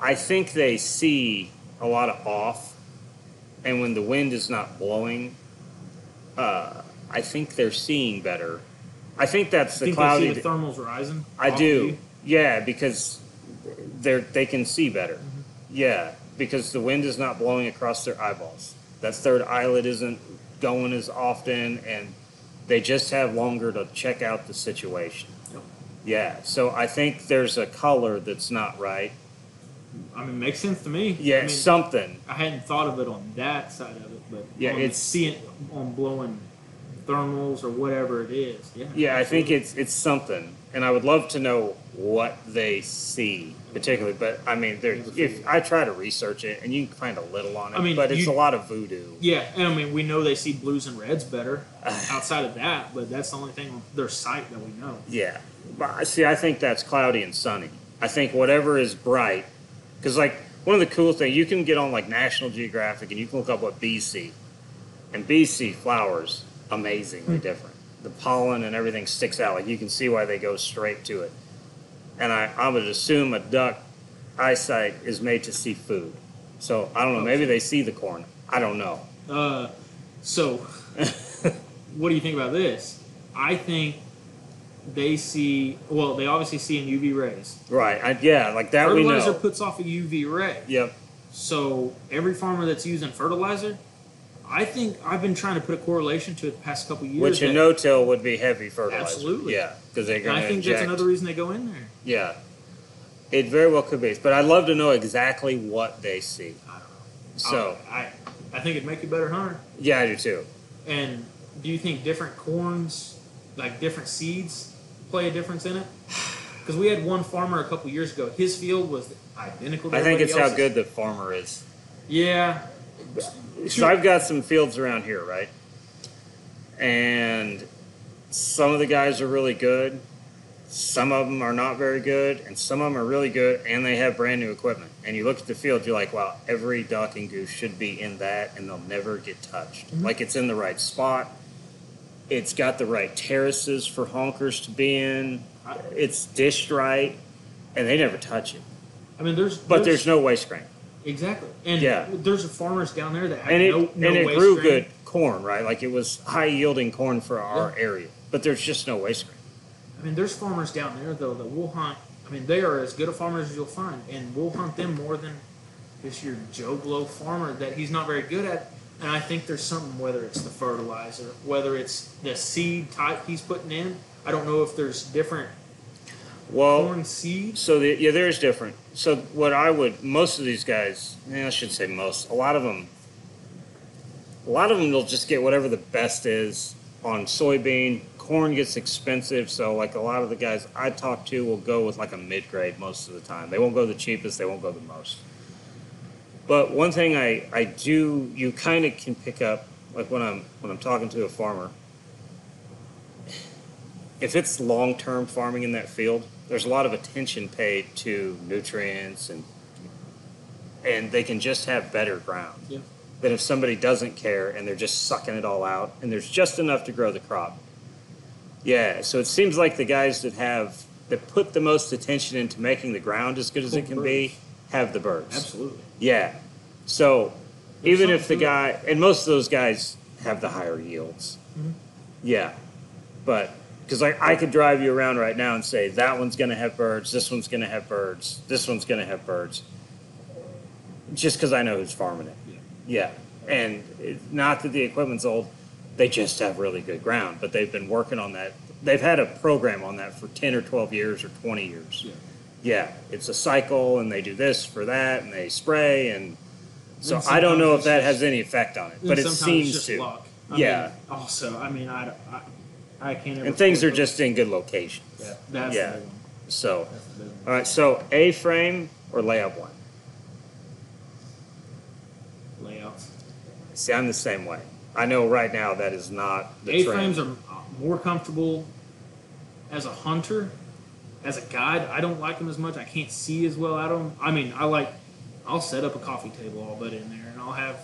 I think they see a lot of off, and when the wind is not blowing, I think they're seeing better. I think that's the cloudy. You think they see the thermals rising? I do. Yeah, because they can see better. Mm-hmm. Yeah, because the wind is not blowing across their eyeballs. That third eyelid isn't going as often, and they just have longer to check out the situation. Yep. Yeah, so I think there's a color that's not right. I mean, it makes sense to me. Yeah, I mean, something. I hadn't thought of it on that side of it, but yeah, it's seeing on blowing thermals or whatever it is. Yeah, absolutely. I think it's something, and I would love to know what they see particularly. But I mean, if I try to research it, and you can find a little on it. I mean, but it's a lot of voodoo. Yeah, and I mean, we know they see blues and reds better outside of that, but that's the only thing on their sight that we know. Yeah, but see, I think that's cloudy and sunny. I think whatever is bright, because like one of the cool things, you can get on like National Geographic and you can look up what bees see, and bees see flowers amazingly different. The pollen and everything sticks out. Like you can see why they go straight to it. And I would assume a duck eyesight is made to see food. So I don't know. Maybe they see the corn. I don't know. So what do you think about this? I think they see, well, they obviously see in UV rays. Right. Yeah, like that we know. Fertilizer puts off a UV ray. Yep. So every farmer that's using fertilizer, I think I've been trying to put a correlation to it the past couple years. Which a no-till would be heavy fertilizer. Absolutely. Yeah, because they're going to inject. I think that's another reason they go in there. Yeah. It very well could be. But I'd love to know exactly what they see. I don't know. So I think it'd make you a better hunter. Yeah, I do too. And do you think different corns, like different seeds, play a difference in it? Because we had one farmer a couple years ago. His field was identical to everybody else's. I think it's how good the farmer is. Yeah. So I've got some fields around here, right? And some of the guys are really good. Some of them are not very good, and some of them are really good, and they have brand new equipment. And you look at the field, you're like, wow, every duck and goose should be in that, and they'll never get touched. Mm-hmm. Like, it's in the right spot. It's got the right terraces for honkers to be in. It's dished right, and they never touch it. I mean, there's no waste grain. Exactly. And there's farmers down there that have no waste grain. And it grew good corn, right? Like, it was high-yielding corn for our area, but there's just no waste grain. I mean, there's farmers down there, though, that will hunt. I mean, they are as good a farmers as you'll find, and we'll hunt them more than this your Joe Blow farmer that he's not very good at. And I think there's something, whether it's the fertilizer, whether it's the seed type he's putting in. I don't know if there's different corn seeds. So, there's different. So what most of these guys, I should say most, a lot of them they'll just get whatever the best is on soybean. Corn gets expensive, so like a lot of the guys I talk to will go with like a mid-grade most of the time. They won't go the cheapest, they won't go the most. But one thing I do, you kind of can pick up, like when I'm talking to a farmer, if it's long-term farming in that field, there's a lot of attention paid to nutrients and they can just have better ground than if somebody doesn't care and they're just sucking it all out and there's just enough to grow the crop. Yeah, so it seems like the guys that put the most attention into making the ground as good as it can be have the birds. Absolutely. Yeah. So even if the guy, and most of those guys have the higher yields. Mm-hmm. Yeah. But because like I could drive you around right now and say that one's going to have birds, this one's going to have birds, this one's going to have birds, just because I know who's farming it. Yeah. And not that the equipment's old. They just have really good ground, but they've been working on that. They've had a program on that for 10 or 12 years or 20 years. Yeah, it's a cycle, and they do this for that, and they spray, and so I don't know if that has any effect on it, but it seems just to. Luck. I can't. And things are just in good locations. Yeah, that's the one. So, all right. So A-frame or layout one? Layout. See, I'm the same way. I know right now that is not the trend. A-frames are more comfortable as a hunter, as a guide. I don't like them as much. I can't see as well out of them. I mean, I'll set up a coffee table all but in there, and I'll have,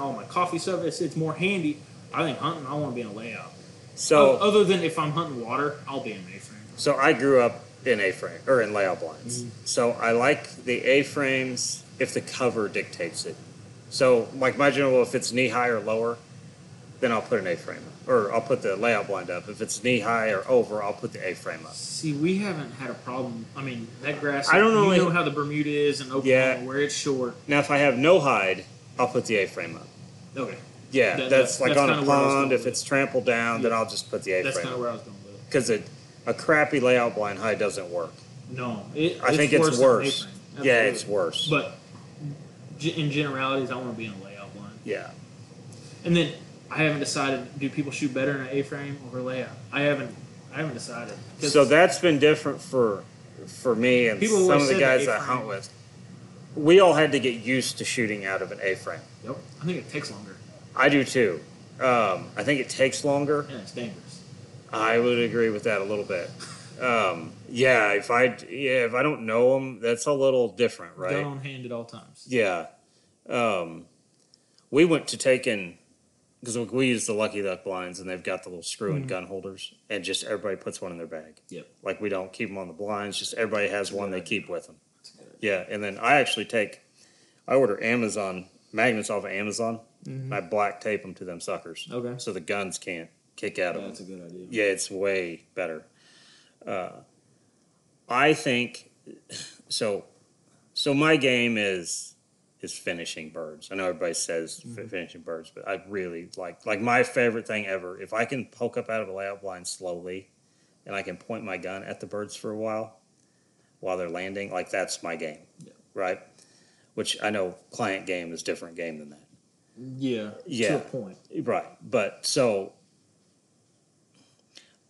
all my coffee stuff. It's more handy. I think hunting, I want to be in a layout. So other than if I'm hunting water, I'll be in an A-frame. So I grew up in A-frame, or in layout blinds. Mm-hmm. So I like the A-frames if the cover dictates it. So, like my general, if it's knee-high or lower, then I'll put an A-frame up. Or I'll put the layout blind up. If it's knee-high or over, I'll put the A-frame up. See, we haven't had a problem. I mean, that grass, you know how the Bermuda is in Oklahoma, where it's short. Now, if I have no hide, I'll put the A-frame up. Okay. Yeah, that's like that's on a pond. If it's trampled down, then I'll just put the A-frame up. That's kind of where I was going with it. Because a crappy layout blind hide doesn't work. No. I think it's worse. Yeah, it's worse. But in generalities, I want to be in a layout blind. Yeah. And then I haven't decided, do people shoot better in an A-frame or a layout? I haven't decided. So that's been different for me and some of the guys I hunt with. We all had to get used to shooting out of an A-frame. Yep. I think it takes longer. I do too. I think it takes longer. And it's dangerous. I would agree with that a little bit. Yeah, if I don't know them, that's a little different, right? They're on hand at all times. Yeah. We went to taking, because we use the Lucky Duck blinds, and they've got the little screw and gun holders, and just everybody puts one in their bag. Yep. Like, we don't keep them on the blinds, just everybody has one they keep with them. Yeah, and then I actually I order Amazon magnets off of Amazon, and I black tape them to them suckers. Okay. So the guns can't kick out of them. That's a good idea. Yeah, it's way better. I think so. So my game is finishing birds. I know everybody says finishing birds, but I really like my favorite thing ever. If I can poke up out of a layout blind slowly, and I can point my gun at the birds for a while they're landing, like, that's my game, right? Which I know client game is different game than that. Yeah, to a point, right? But so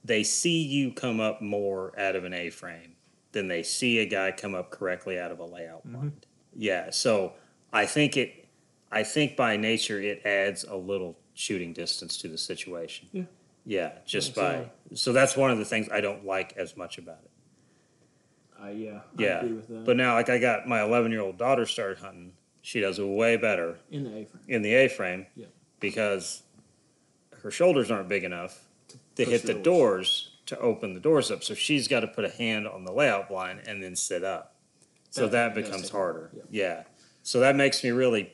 they see you come up more out of an A-frame than they see a guy come up correctly out of a layout blind. Yeah, so I think by nature it adds a little shooting distance to the situation. Yeah, just so that's one of the things I don't like as much about it. I agree with that. But now, like, I got my 11-year-old daughter started hunting. She does it way better in the A-frame. Yeah, because her shoulders aren't big enough to hit the doors, to open the doors up. So she's got to put a hand on the layout blind and then sit up. So that becomes harder. Yeah. So that makes me really,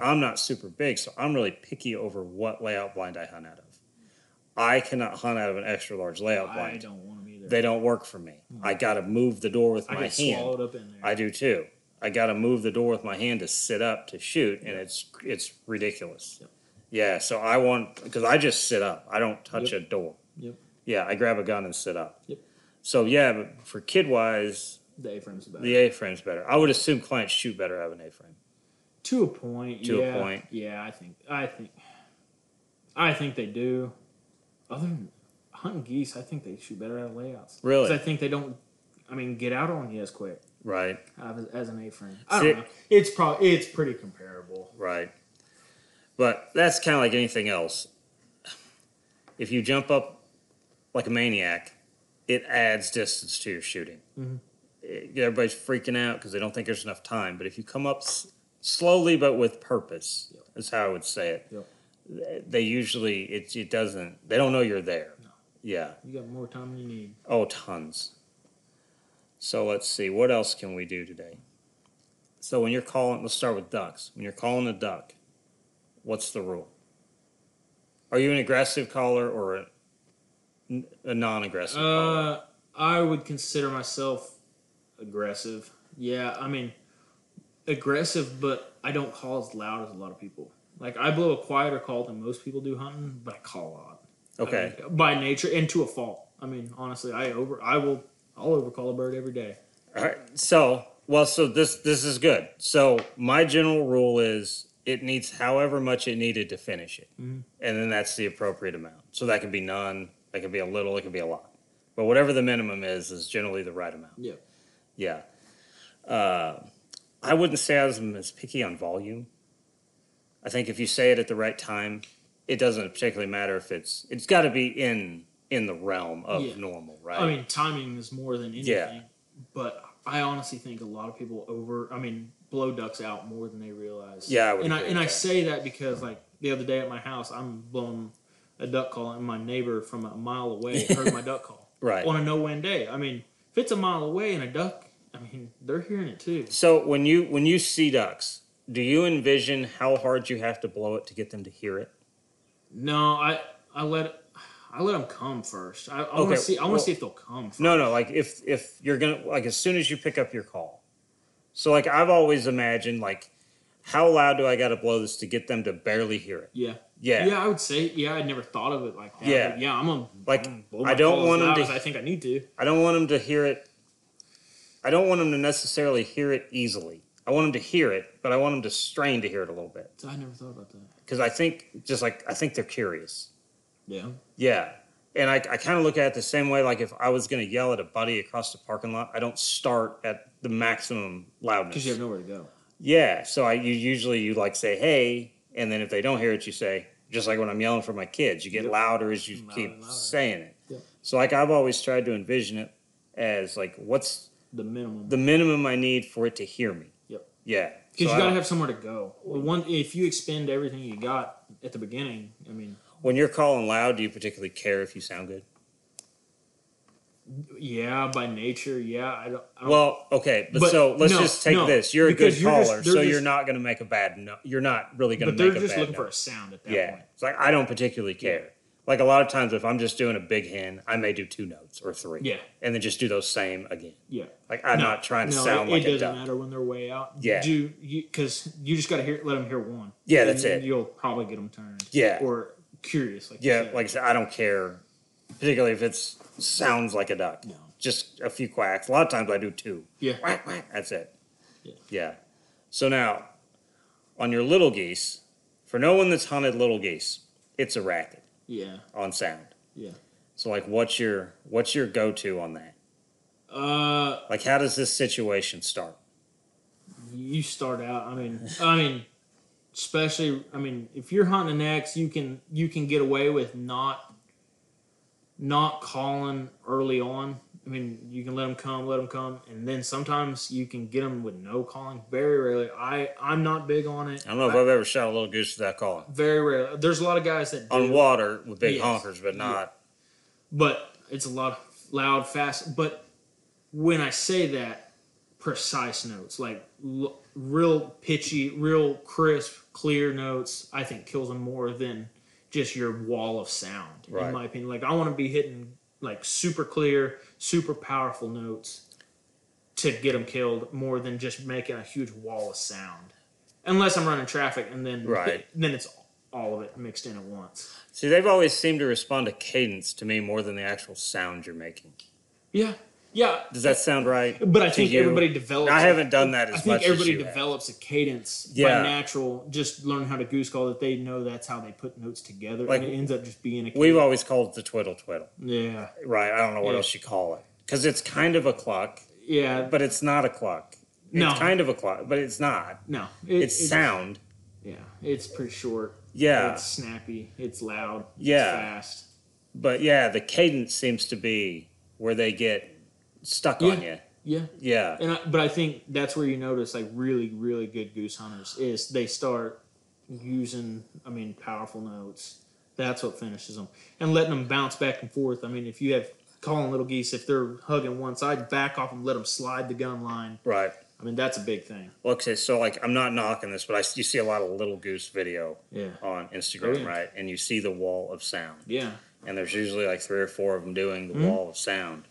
I'm not super big, so I'm really picky over what layout blind I hunt out of. I cannot hunt out of an extra large layout blind. I don't want them either. They don't work for me. I got to move the door with my hand. I get swallowed up in there. I do too. I got to move the door with my hand to sit up to shoot, and it's ridiculous. Yeah, so I want, because I just sit up. I don't touch a door. Yeah, I grab a gun and sit up. So, but for kid-wise, the A-frame's better. I would assume clients shoot better out of an A-frame. To a point, a point. Yeah, I think they do. Other than hunting geese, I think they shoot better out of layouts. Really? Because I think they don't, get out on you as quick. Right. As an A-frame. I don't know. It's pretty comparable. Right. But that's kind of like anything else. If you jump up like a maniac, it adds distance to your shooting. Everybody's freaking out because they don't think there's enough time. But if you come up slowly but with purpose, is how I would say it. They usually, it doesn't, they don't know you're there. No. Yeah. You got more time than you need. Oh, tons. So let's see, what else can we do today? So when you're calling, let's start with ducks. When you're calling a duck, what's the rule? Are you an aggressive caller or a non-aggressive caller? I would consider myself aggressive. Yeah, aggressive, but I don't call as loud as a lot of people. Like, I blow a quieter call than most people do hunting, but I call a lot. Okay. By nature and to a fault. Honestly, I'll overcall a bird every day. All right. So this is good. So my general rule is it needs however much it needed to finish it, and then that's the appropriate amount. So that can be none. It could be a little, it could be a lot. But whatever the minimum is generally the right amount. Yeah. I wouldn't say I was as picky on volume. I think if you say it at the right time, it doesn't particularly matter if it's got to be in the realm of normal, right? Timing is more than anything. Yeah. But I honestly think a lot of people blow ducks out more than they realize. Yeah, I say that because, like, the other day at my house, I'm blowing a duck call, and my neighbor from a mile away heard my duck call. Right. On a no-wind day. If it's a mile away and a duck, they're hearing it too. So when you see ducks, do you envision how hard you have to blow it to get them to hear it? No, I let them come first. I want to see if they'll come first. No, like if you're going to, as soon as you pick up your call. So, I've always imagined, how loud do I got to blow this to get them to barely hear it? Yeah, I would say, I'd never thought of it like that. Yeah. I don't want them to. I think I need to. I don't want them to hear it. I don't want them to necessarily hear it easily. I want them to hear it, but I want them to strain to hear it a little bit. I never thought about that. Because I think they're curious. Yeah. Yeah. And I kind of look at it the same way, if I was going to yell at a buddy across the parking lot, I don't start at the maximum loudness. Because you have nowhere to go. Yeah. So you usually say, hey. And then if they don't hear it, you say, just like when I'm yelling for my kids, you get louder as you keep saying it. Yeah. So I've always tried to envision it as like what's the minimum I need for it to hear me. Yep. Yeah. Because you got to have somewhere to go. If you expend everything you got at the beginning, I mean. When you're calling loud, do you particularly care if you sound good? Yeah, by nature, yeah. I don't well, okay, but so let's just take this. You're a good caller, so you're not going to make a bad note. You're not really going to make a bad note. But they're just looking for a sound at that point. It's like, I don't particularly care. Like, a lot of times if I'm just doing a big hen, I may do 2 notes or 3. Yeah. And then just do those same again. Yeah. Like, I'm not trying to sound like a duck. It doesn't matter when they're way out. Yeah. Because you just got to let them hear one. Yeah, that's it. You'll probably get them turned. Yeah. Or curious. Like I said, I don't care, particularly if it sounds like a duck. No. Just a few quacks. A lot of times I do 2. Yeah. Quack, quack. That's it. Yeah. So now, on your little geese, for no one that's hunted little geese, it's a racket. Yeah. On sound. Yeah. So, like, what's your go-to on that? Like, how does this situation start? You start out. I mean, if you're hunting an X, you can get away with not calling early on. I mean, you can let them come, and then sometimes you can get them with no calling. Very rarely. I'm not big on it. I don't know if I've ever shot a little goose without calling. Very rarely. There's a lot of guys that do. On water with big honkers, but not. Yeah. But it's a lot of loud, fast. But when I say that, precise notes, like real pitchy, real crisp, clear notes, I think kills them more than just your wall of sound, right, in my opinion. Like, I want to be hitting like super clear, super powerful notes to get them killed more than just making a huge wall of sound. Unless I'm running traffic, and then then it's all of it mixed in at once. See, they've always seemed to respond to cadence to me more than the actual sound you're making. Yeah. Yeah. Does that sound right? But I think everybody develops. I haven't done that as much as you have. I think everybody develops a cadence by natural, just learn how to goose call, that they know that's how they put notes together. Like, and it ends up just being a cadence. We've always called it the twiddle twiddle. Yeah. Right. I don't know what else you call it. Because it's kind of a cluck. Yeah. But it's not a cluck. No. It's kind of a cluck, but it's not. No. It's sound. Yeah. It's pretty short. Yeah. It's snappy. It's loud. Yeah. It's fast. But yeah, the cadence seems to be where they get stuck on you. Yeah. Yeah. But I think that's where you notice, like, really, really good goose hunters is they start using, I mean, powerful notes. That's what finishes them. And letting them bounce back and forth. I mean, if you have calling little geese, if they're hugging one side, back off and let them slide the gun line. Right. I mean, that's a big thing. Well, okay, so, like, I'm not knocking this, but you see a lot of little goose video on Instagram, right? And you see the wall of sound. Yeah. And there's usually, like, 3 or 4 of them doing the wall of sound.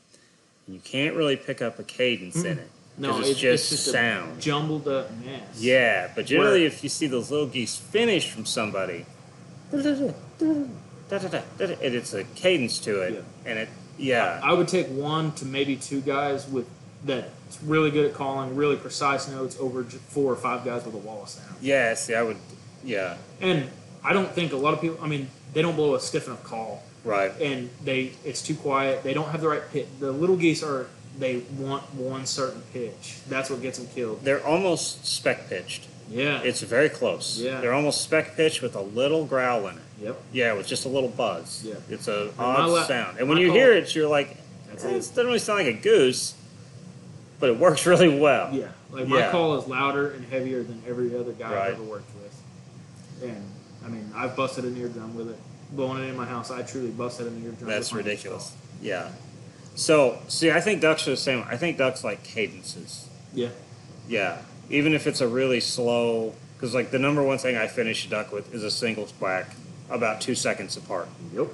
You can't really pick up a cadence in it. No, it's just sound. A jumbled up mess. Yeah, but generally if you see those little geese finish from somebody, it's a cadence to it. Yeah. And I would take 1 to maybe 2 guys with that's really good at calling, really precise notes over 4 or 5 guys with a wall of sound. Yeah, see, I would, And I don't think a lot of people, I mean, they don't blow a stiff enough call. Right. And it's too quiet. They don't have the right pitch. The little geese they want one certain pitch. That's what gets them killed. They're almost spec pitched. Yeah. It's very close. Yeah. They're almost spec pitched with a little growl in it. Yep. Yeah, with just a little buzz. Yeah. It's an odd sound. And when you hear it, you're like, it doesn't really sound like a goose, but it works really well. Yeah. Like, my call is louder and heavier than every other guy I've ever worked with. And, I mean, I've busted an eardrum with it. Blowing it in my house, I truly busted in your drum. That's ridiculous. Yeah. So, see, I think ducks are the same. I think ducks like cadences. Yeah. Yeah. Even if it's a really slow, because, like, the number one thing I finish a duck with is a single quack about 2 seconds apart. Yep.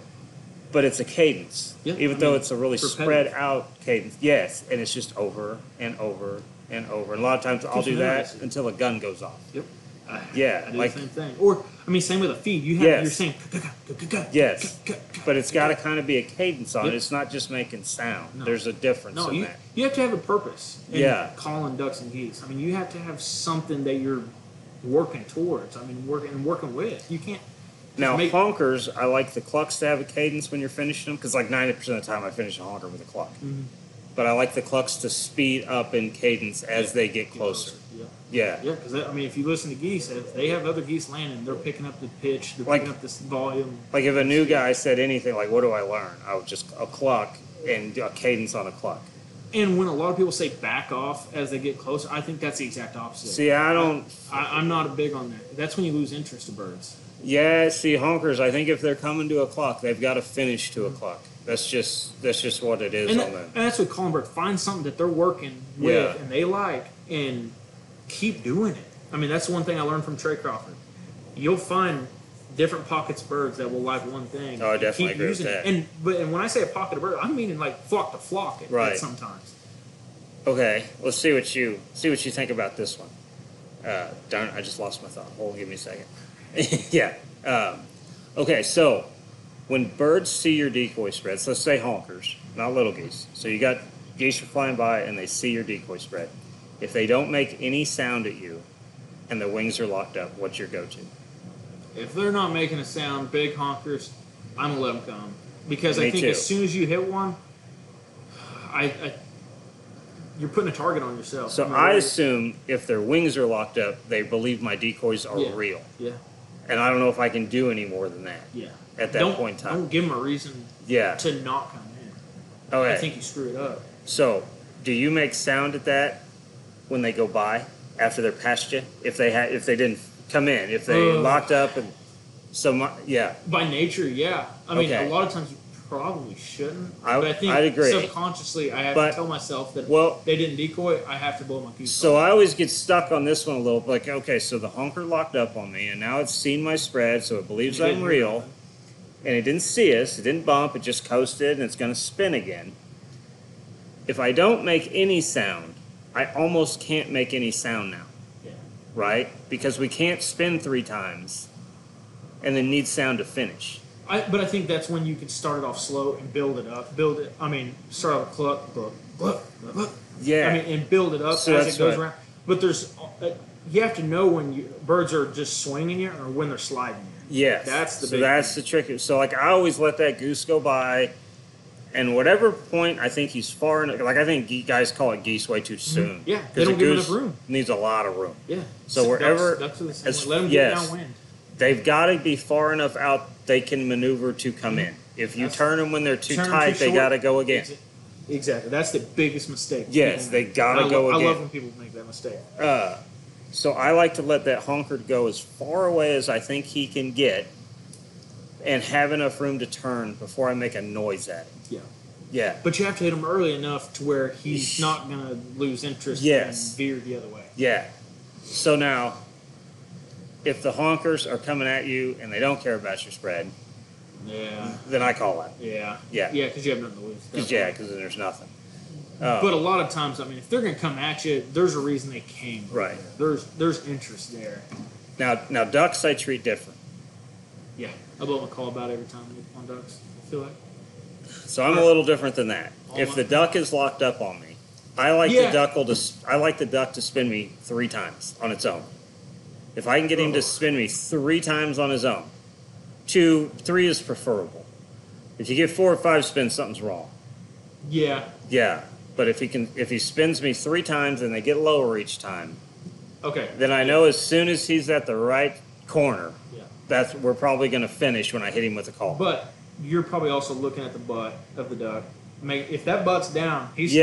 But it's a cadence. Yeah. Even though it's a really spread out cadence. Yes. And it's just over and over and over. And a lot of times I'll do that until a gun goes off. Yep. I do the same thing. Or, I mean, same with a feed. You have you're saying, yes, but it's got to kind of be a cadence on it. It's not just making sound. No. There's a difference in that. You have to have a purpose in calling ducks and geese. I mean, you have to have something that you're working towards. I mean, working with. You can't. Now, honkers, I like the clucks to have a cadence when you're finishing them, because, like, 90% of the time I finish a honker with a cluck. Mm-hmm. But I like the clucks to speed up in cadence as they get closer. Yeah, because, I mean, if you listen to geese, if they have other geese landing, they're picking up the pitch, they're picking up this volume. Like, if a new guy said anything, like, what do I learn? I would just a cluck and a cadence on a cluck. And when a lot of people say back off as they get closer, I think that's the exact opposite. See, I don't... I'm not big on that. That's when you lose interest to birds. Yeah, see, honkers, I think if they're coming to a clock, they've got to finish to a clock. That's just what it is on that. And that's what calling bird. Find something that they're working with and they like and keep doing it. I mean, that's one thing I learned from Trey Crawford. You'll find different pockets of birds that will like one thing. Oh, I definitely agree with that. And when I say a pocket of bird, I'm meaning like flock to flock right. sometimes. Okay, let's see what you think about this one. Darn, I just lost my thought. Hold on, give me a second. Yeah. Okay, so when birds see your decoy spreads, let's say honkers, not little geese. So you got geese are flying by and they see your decoy spread. If they don't make any sound at you and their wings are locked up, what's your go-to? If they're not making a sound, big honkers, I'm going to let them come. Because I think as soon as you hit one, you're putting a target on yourself. So I assume if their wings are locked up, they believe my decoys are real. Yeah. And I don't know if I can do any more than that. Yeah. At that point in time. Don't give them a reason to not come in. Okay. I think you screw it up. So do you make sound at that when they go by after they're past you? If they didn't come in, if they locked up and so much, by nature, I mean, a lot of times you probably shouldn't. But I think I'd agree. Subconsciously, I have to tell myself that they didn't decoy. I have to blow my piece. So I always get stuck on this one a little. Like, okay, so the honker locked up on me, and now it's seen my spread, so it believes I'm real, and it didn't see us. It didn't bump. It just coasted, and it's going to spin again. If I don't make any sound, I almost can't make any sound now. Right? Because we can't spin three times and then need sound to finish. But I think that's when you can start it off slow and build it up. Start off cluck, cluck, cluck, cluck. Yeah. I mean, and build it up as it goes around. But there's, you have to know when birds are just swinging you or when they're sliding you. Yes. That's the trick. So, like, I always let that goose go by. And whatever point I think he's far enough, like I think you guys call it geese way too soon. Yeah, they don't give enough room. Needs a lot of room. Yeah. So wherever, ducks let them get downwind. They've got to be far enough out they can maneuver to come in. If you turn them when they're too tight, they got to go again. Exactly. That's the biggest mistake. Yes, they got to go again. I love when people make that mistake. So I like to let that honker go as far away as I think he can get, and have enough room to turn before I make a noise at him. Yeah. Yeah. But you have to hit him early enough to where he's not going to lose interest and veer the other way. Yeah. So now, if the honkers are coming at you and they don't care about your spread, then I call it. Yeah. Yeah. Yeah, because you have nothing to lose. Because then there's nothing. But a lot of times, I mean, if they're going to come at you, there's a reason they came. Right. There's interest there. Now, ducks I treat different. Yeah. I blow my call about every time on ducks, I feel like. So I'm a little different than that. If the duck is locked up on me, I like the duck to spin me three times on its own. If I can get him to spin me three times on his own, three is preferable. If you get four or five spins, something's wrong. Yeah. Yeah, but if he spins me three times and they get lower each time, then I know as soon as he's at the right corner, we're probably going to finish when I hit him with a call. But you're probably also looking at the butt of the duck. If that butt's down, he's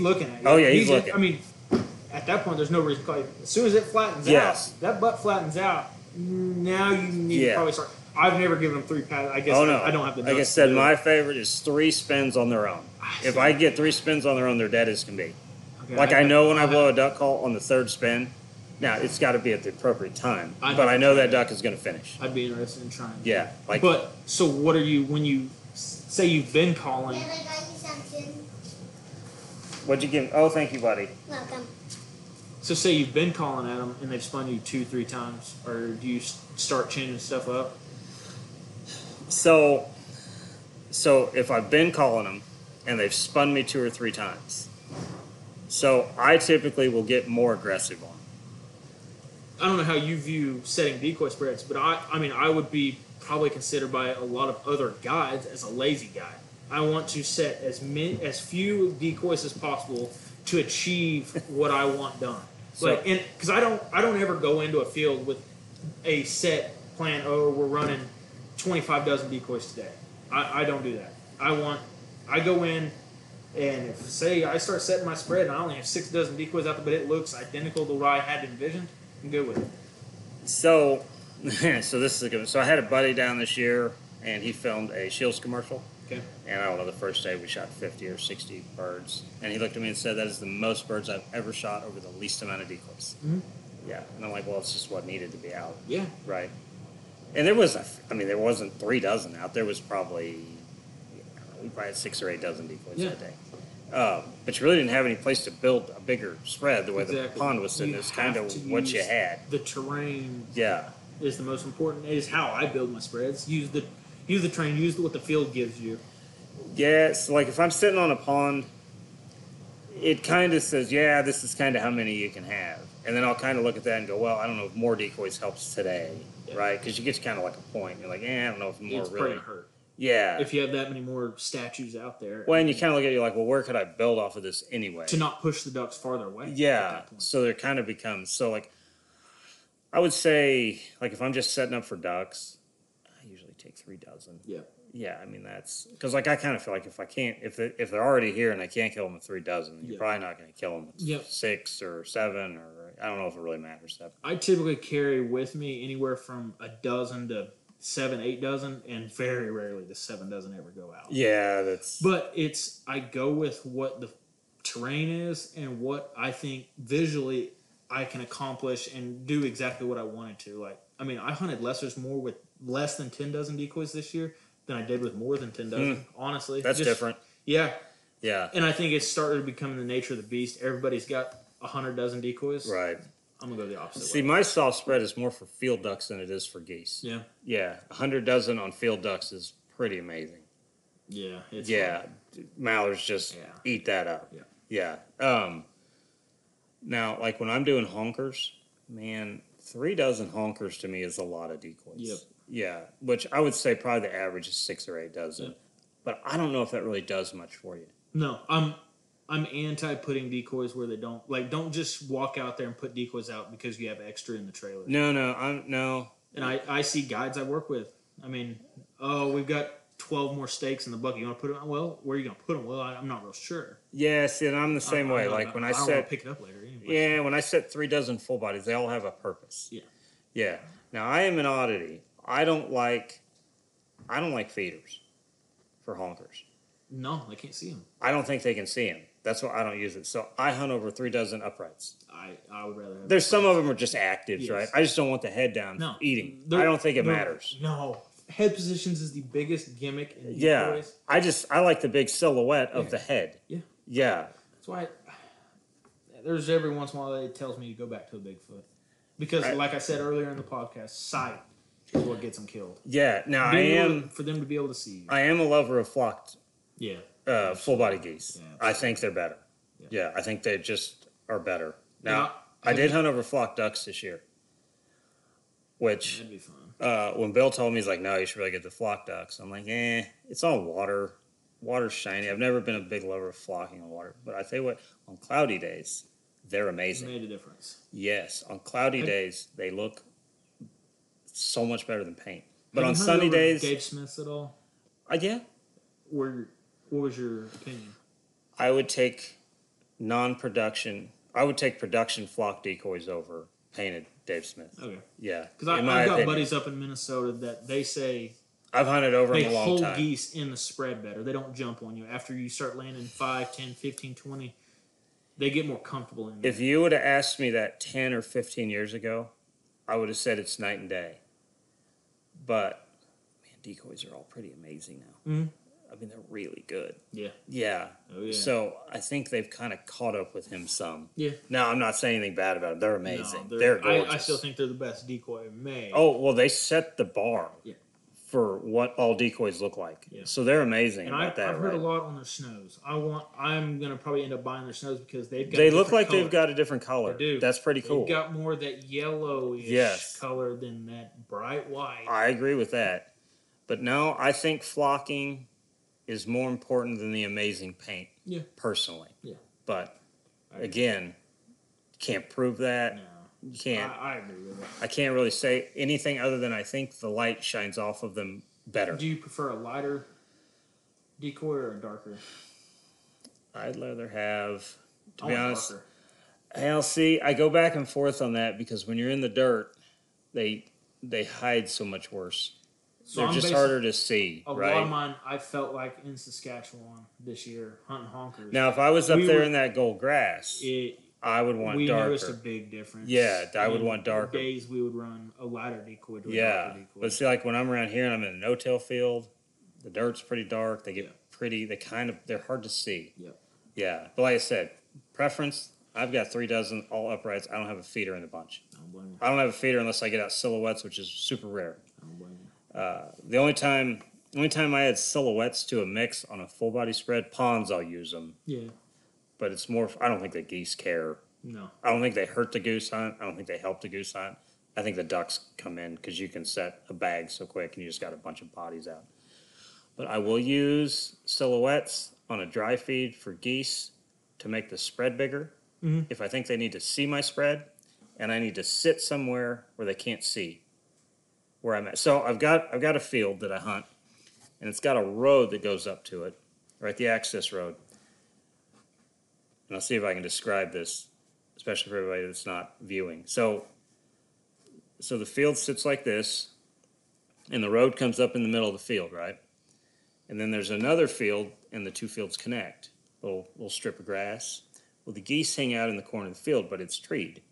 looking at you. Oh, yeah, he's looking. I mean, at that point, there's no reason to call you. As soon as it flattens out, that butt flattens out, now you need to probably start. I've never given them three passes. I guess I don't have the ducks. Like I said, my favorite is three spins on their own. If I get three spins on their own, they're dead as can be. Okay, like I know when I blow a duck call on the third spin. Now, it's got to be at the appropriate time, but I know that duck is going to finish. I'd be interested in trying. Yeah. So what are you, when you say you've been calling? Can I buy you something? What'd you give me? Oh, thank you, buddy. Welcome. So say you've been calling at them, and they've spun you two, three times, or do you start changing stuff up? So if I've been calling them, and they've spun me two or three times, so I typically will get more aggressive on them. I don't know how you view setting decoy spreads, but I would be probably considered by a lot of other guides as a lazy guy. I want to set as few decoys as possible to achieve what I want done. Because I don't ever go into a field with a set plan. Oh, we're running 25 dozen decoys today. I don't do that. I go in. And if, say, I start setting my spread and I only have 6 dozen decoys out there, but it looks identical to what I had envisioned, I'm good with it. So this is a good one. So I had a buddy down this year, and he filmed a Shields commercial. Okay. And I don't know, the first day we shot 50 or 60 birds. And he looked at me and said, that is the most birds I've ever shot over the least amount of decoys. Mm-hmm. Yeah. And I'm like, well, it's just what needed to be out. Yeah. Right. And there was, there wasn't 3 dozen out. There was probably... We probably had 6 or 8 dozen decoys that day. But you really didn't have any place to build a bigger spread the way the pond was sitting. It's kind of what you had. The terrain is the most important. It is how I build my spreads. Use the terrain, use what the field gives you. Yeah, so like if I'm sitting on a pond, it kind of says, yeah, this is kind of how many you can have. And then I'll kind of look at that and go, well, I don't know if more decoys helps today, right? Because you get to kind of like a point. You're like, I don't know if more really hurt. Yeah. If you have that many more statues out there. Well, and you kind of look at it, you're like, well, where could I build off of this anyway? To not push the ducks farther away. Yeah. So there kind of becomes, so like, I would say, like, if I'm just setting up for ducks, I usually take 3 dozen. Yeah. Yeah. I mean, that's, because like, I kind of feel like if they're already here and I can't kill them with 3 dozen, you're probably not going to kill them with 6 or 7 or I don't know if it really matters. I typically carry with me anywhere from a dozen to 7, 8 dozen, and very rarely the 7 dozen ever go out. Yeah, that's... But it's... I go with what the terrain is and what I think visually I can accomplish and do exactly what I wanted to. Like, I mean, I hunted lessers more with less than 10 dozen decoys this year than I did with more than 10 dozen, honestly. That's different. Yeah. Yeah. And I think it's started becoming the nature of the beast. Everybody's got 100 dozen decoys. Right. I'm going to go the opposite way. See, my soft spread is more for field ducks than it is for geese. Yeah. Yeah. 100 dozen on field ducks is pretty amazing. Yeah. Fun. Mallards just eat that up. Yeah. Yeah. Now, like when I'm doing honkers, man, 3 dozen honkers to me is a lot of decoys. Yep. Yeah. Which I would say probably the average is 6 or 8 dozen. Yep. But I don't know if that really does much for you. No. I'm anti putting decoys where they don't don't just walk out there and put decoys out because you have extra in the trailer. No. And I see guides I work with. I mean, we've got 12 more stakes in the bucket. You want to put them? Well, where are you going to put them? Well, I'm not real sure. Yeah, see, and I'm the same way. I don't want to pick it up later. Anyway. Yeah, when I set 3 dozen full bodies, they all have a purpose. Yeah. Yeah. Now I am an oddity. I don't like feeders for honkers. No, they can't see them. I don't think they can see them. That's why I don't use it. So I hunt over 3 dozen uprights. I would rather have... There's some of them are just actives, right? I just don't want the head down eating. I don't think it matters. No. Head positions is the biggest gimmick in decoys. Yeah. I like the big silhouette of the head. Yeah. Yeah. That's why there's every once in a while that it tells me to go back to a Bigfoot. Because like I said earlier in the podcast, sight is what gets them killed. Yeah. Now for them to be able to see you. I am a lover of flocked... Yeah. Full-body geese. Yeah, I think they're better. Yeah, I think they just are better. Now, I did hunt over flock ducks this year, which... That'd be fun. When Bill told me, he's like, no, you should really get the flock ducks. I'm like, it's all water. Water's shiny. I've never been a big lover of flocking on water. But I tell you what, on cloudy days, they're amazing. It made a difference. Yes. On cloudy days, they look so much better than paint. But on sunny days... Gabe Smith at all? Yeah. What was your opinion? I would take non-production. I would take production flock decoys over painted Dave Smith. Okay. Yeah. Because I've got buddies up in Minnesota that they say... I've hunted over them a long time. They hold geese in the spread better. They don't jump on you. After you start landing 5, 10, 15, 20, they get more comfortable in there. If you would have asked me that 10 or 15 years ago, I would have said it's night and day. But, man, decoys are all pretty amazing now. Mm-hmm. I mean, they're really good. Yeah. Yeah. Oh, yeah. So I think they've kind of caught up with him some. Yeah. Now, I'm not saying anything bad about them. They're amazing. No, they're gorgeous. I still think they're the best decoy made. Oh, well, they set the bar for what all decoys look like. Yeah. So they're amazing I've heard a lot on their snows. I'm going to probably end up buying their snows because they've got... They look like color. They've got a different color. They do. That's pretty cool. They've got more that yellowish color than that bright white. I agree with that. But no, I think flocking... is more important than the amazing paint, personally. Yeah. But, again, can't prove that. No. You can't. I agree with that. I can't really say anything other than I think the light shines off of them better. Do you prefer a lighter decoy or a darker? I'd rather have, to be honest. I'll see. I go back and forth on that because when you're in the dirt, they hide so much worse. So they're just harder to see, right? A lot of mine, I felt like in Saskatchewan this year, hunting honkers. Now, if I was up there in that gold grass, I would want darker. We noticed a big difference. Yeah, I would want darker. Days we would run a lighter decoy to a darker decoy. But see, like when I'm around here and I'm in a no-tail field, the dirt's pretty dark. They get pretty, they're hard to see. Yeah. Yeah, but like I said, preference, I've got 3 dozen all uprights. I don't have a feeder in the bunch. I don't blame you. I don't have a feeder unless I get out silhouettes, which is super rare. I don't blame you. The only time I add silhouettes to a mix on a full body spread, ponds I'll use them. Yeah, but it's more. I don't think the geese care. No, I don't think they hurt the goose hunt. I don't think they help the goose hunt. I think the ducks come in because you can set a bag so quick and you just got a bunch of bodies out. But I will use silhouettes on a dry feed for geese to make the spread bigger. Mm-hmm. If I think they need to see my spread, and I need to sit somewhere where they can't see where I'm at. So I've got a field that I hunt, and it's got a road that goes up to it, right? The access road. And I'll see if I can describe this, especially for everybody that's not viewing. So the field sits like this, and the road comes up in the middle of the field, right? And then there's another field, and the two fields connect. Little strip of grass. Well, the geese hang out in the corner of the field, but it's treed.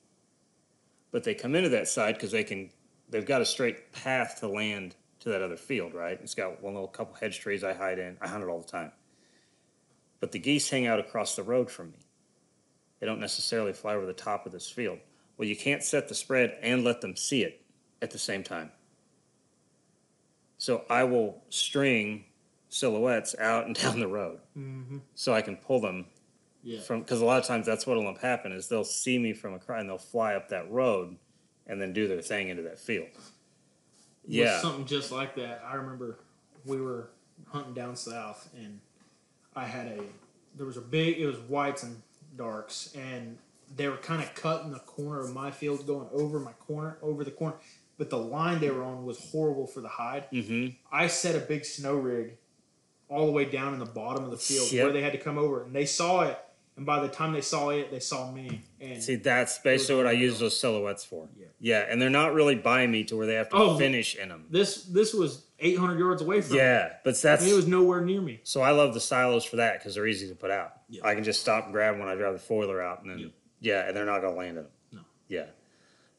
But they come into that side because they've got a straight path to land to that other field, right? It's got one little couple hedge trees I hide in. I hunt it all the time. But the geese hang out across the road from me. They don't necessarily fly over the top of this field. Well, you can't set the spread and let them see it at the same time. So I will string silhouettes out and down the road so I can pull them from, because a lot of times that's what will happen is they'll see me from across and they'll fly up that road and then do their thing into that field. Yeah. With something just like that. I remember we were hunting down south, and I had it was whites and darks, and they were kind of cutting the corner of my field, going over my corner, over the corner, but the line they were on was horrible for the hide. Mm-hmm. I set a big snow rig all the way down in the bottom of the field where they had to come over, and they saw it, and by the time they saw it, they saw me. And see, that's basically what I use those silhouettes for. Yeah. Yeah, and they're not really by me to where they have to finish in them. This was 800 yards away from me. Yeah, but that's... I mean, it was nowhere near me. So I love the silos for that because they're easy to put out. Yeah. I can just stop and grab when I drive the foiler out, and then, and they're not going to land in them. No. Yeah.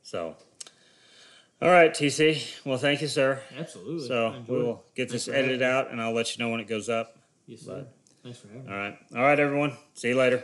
So, all right, TC. Well, thank you, sir. Absolutely. So we'll get this edited out, and I'll let you know when it goes up. Yes, sir. Thanks for having me. All right. All right, everyone. See you later.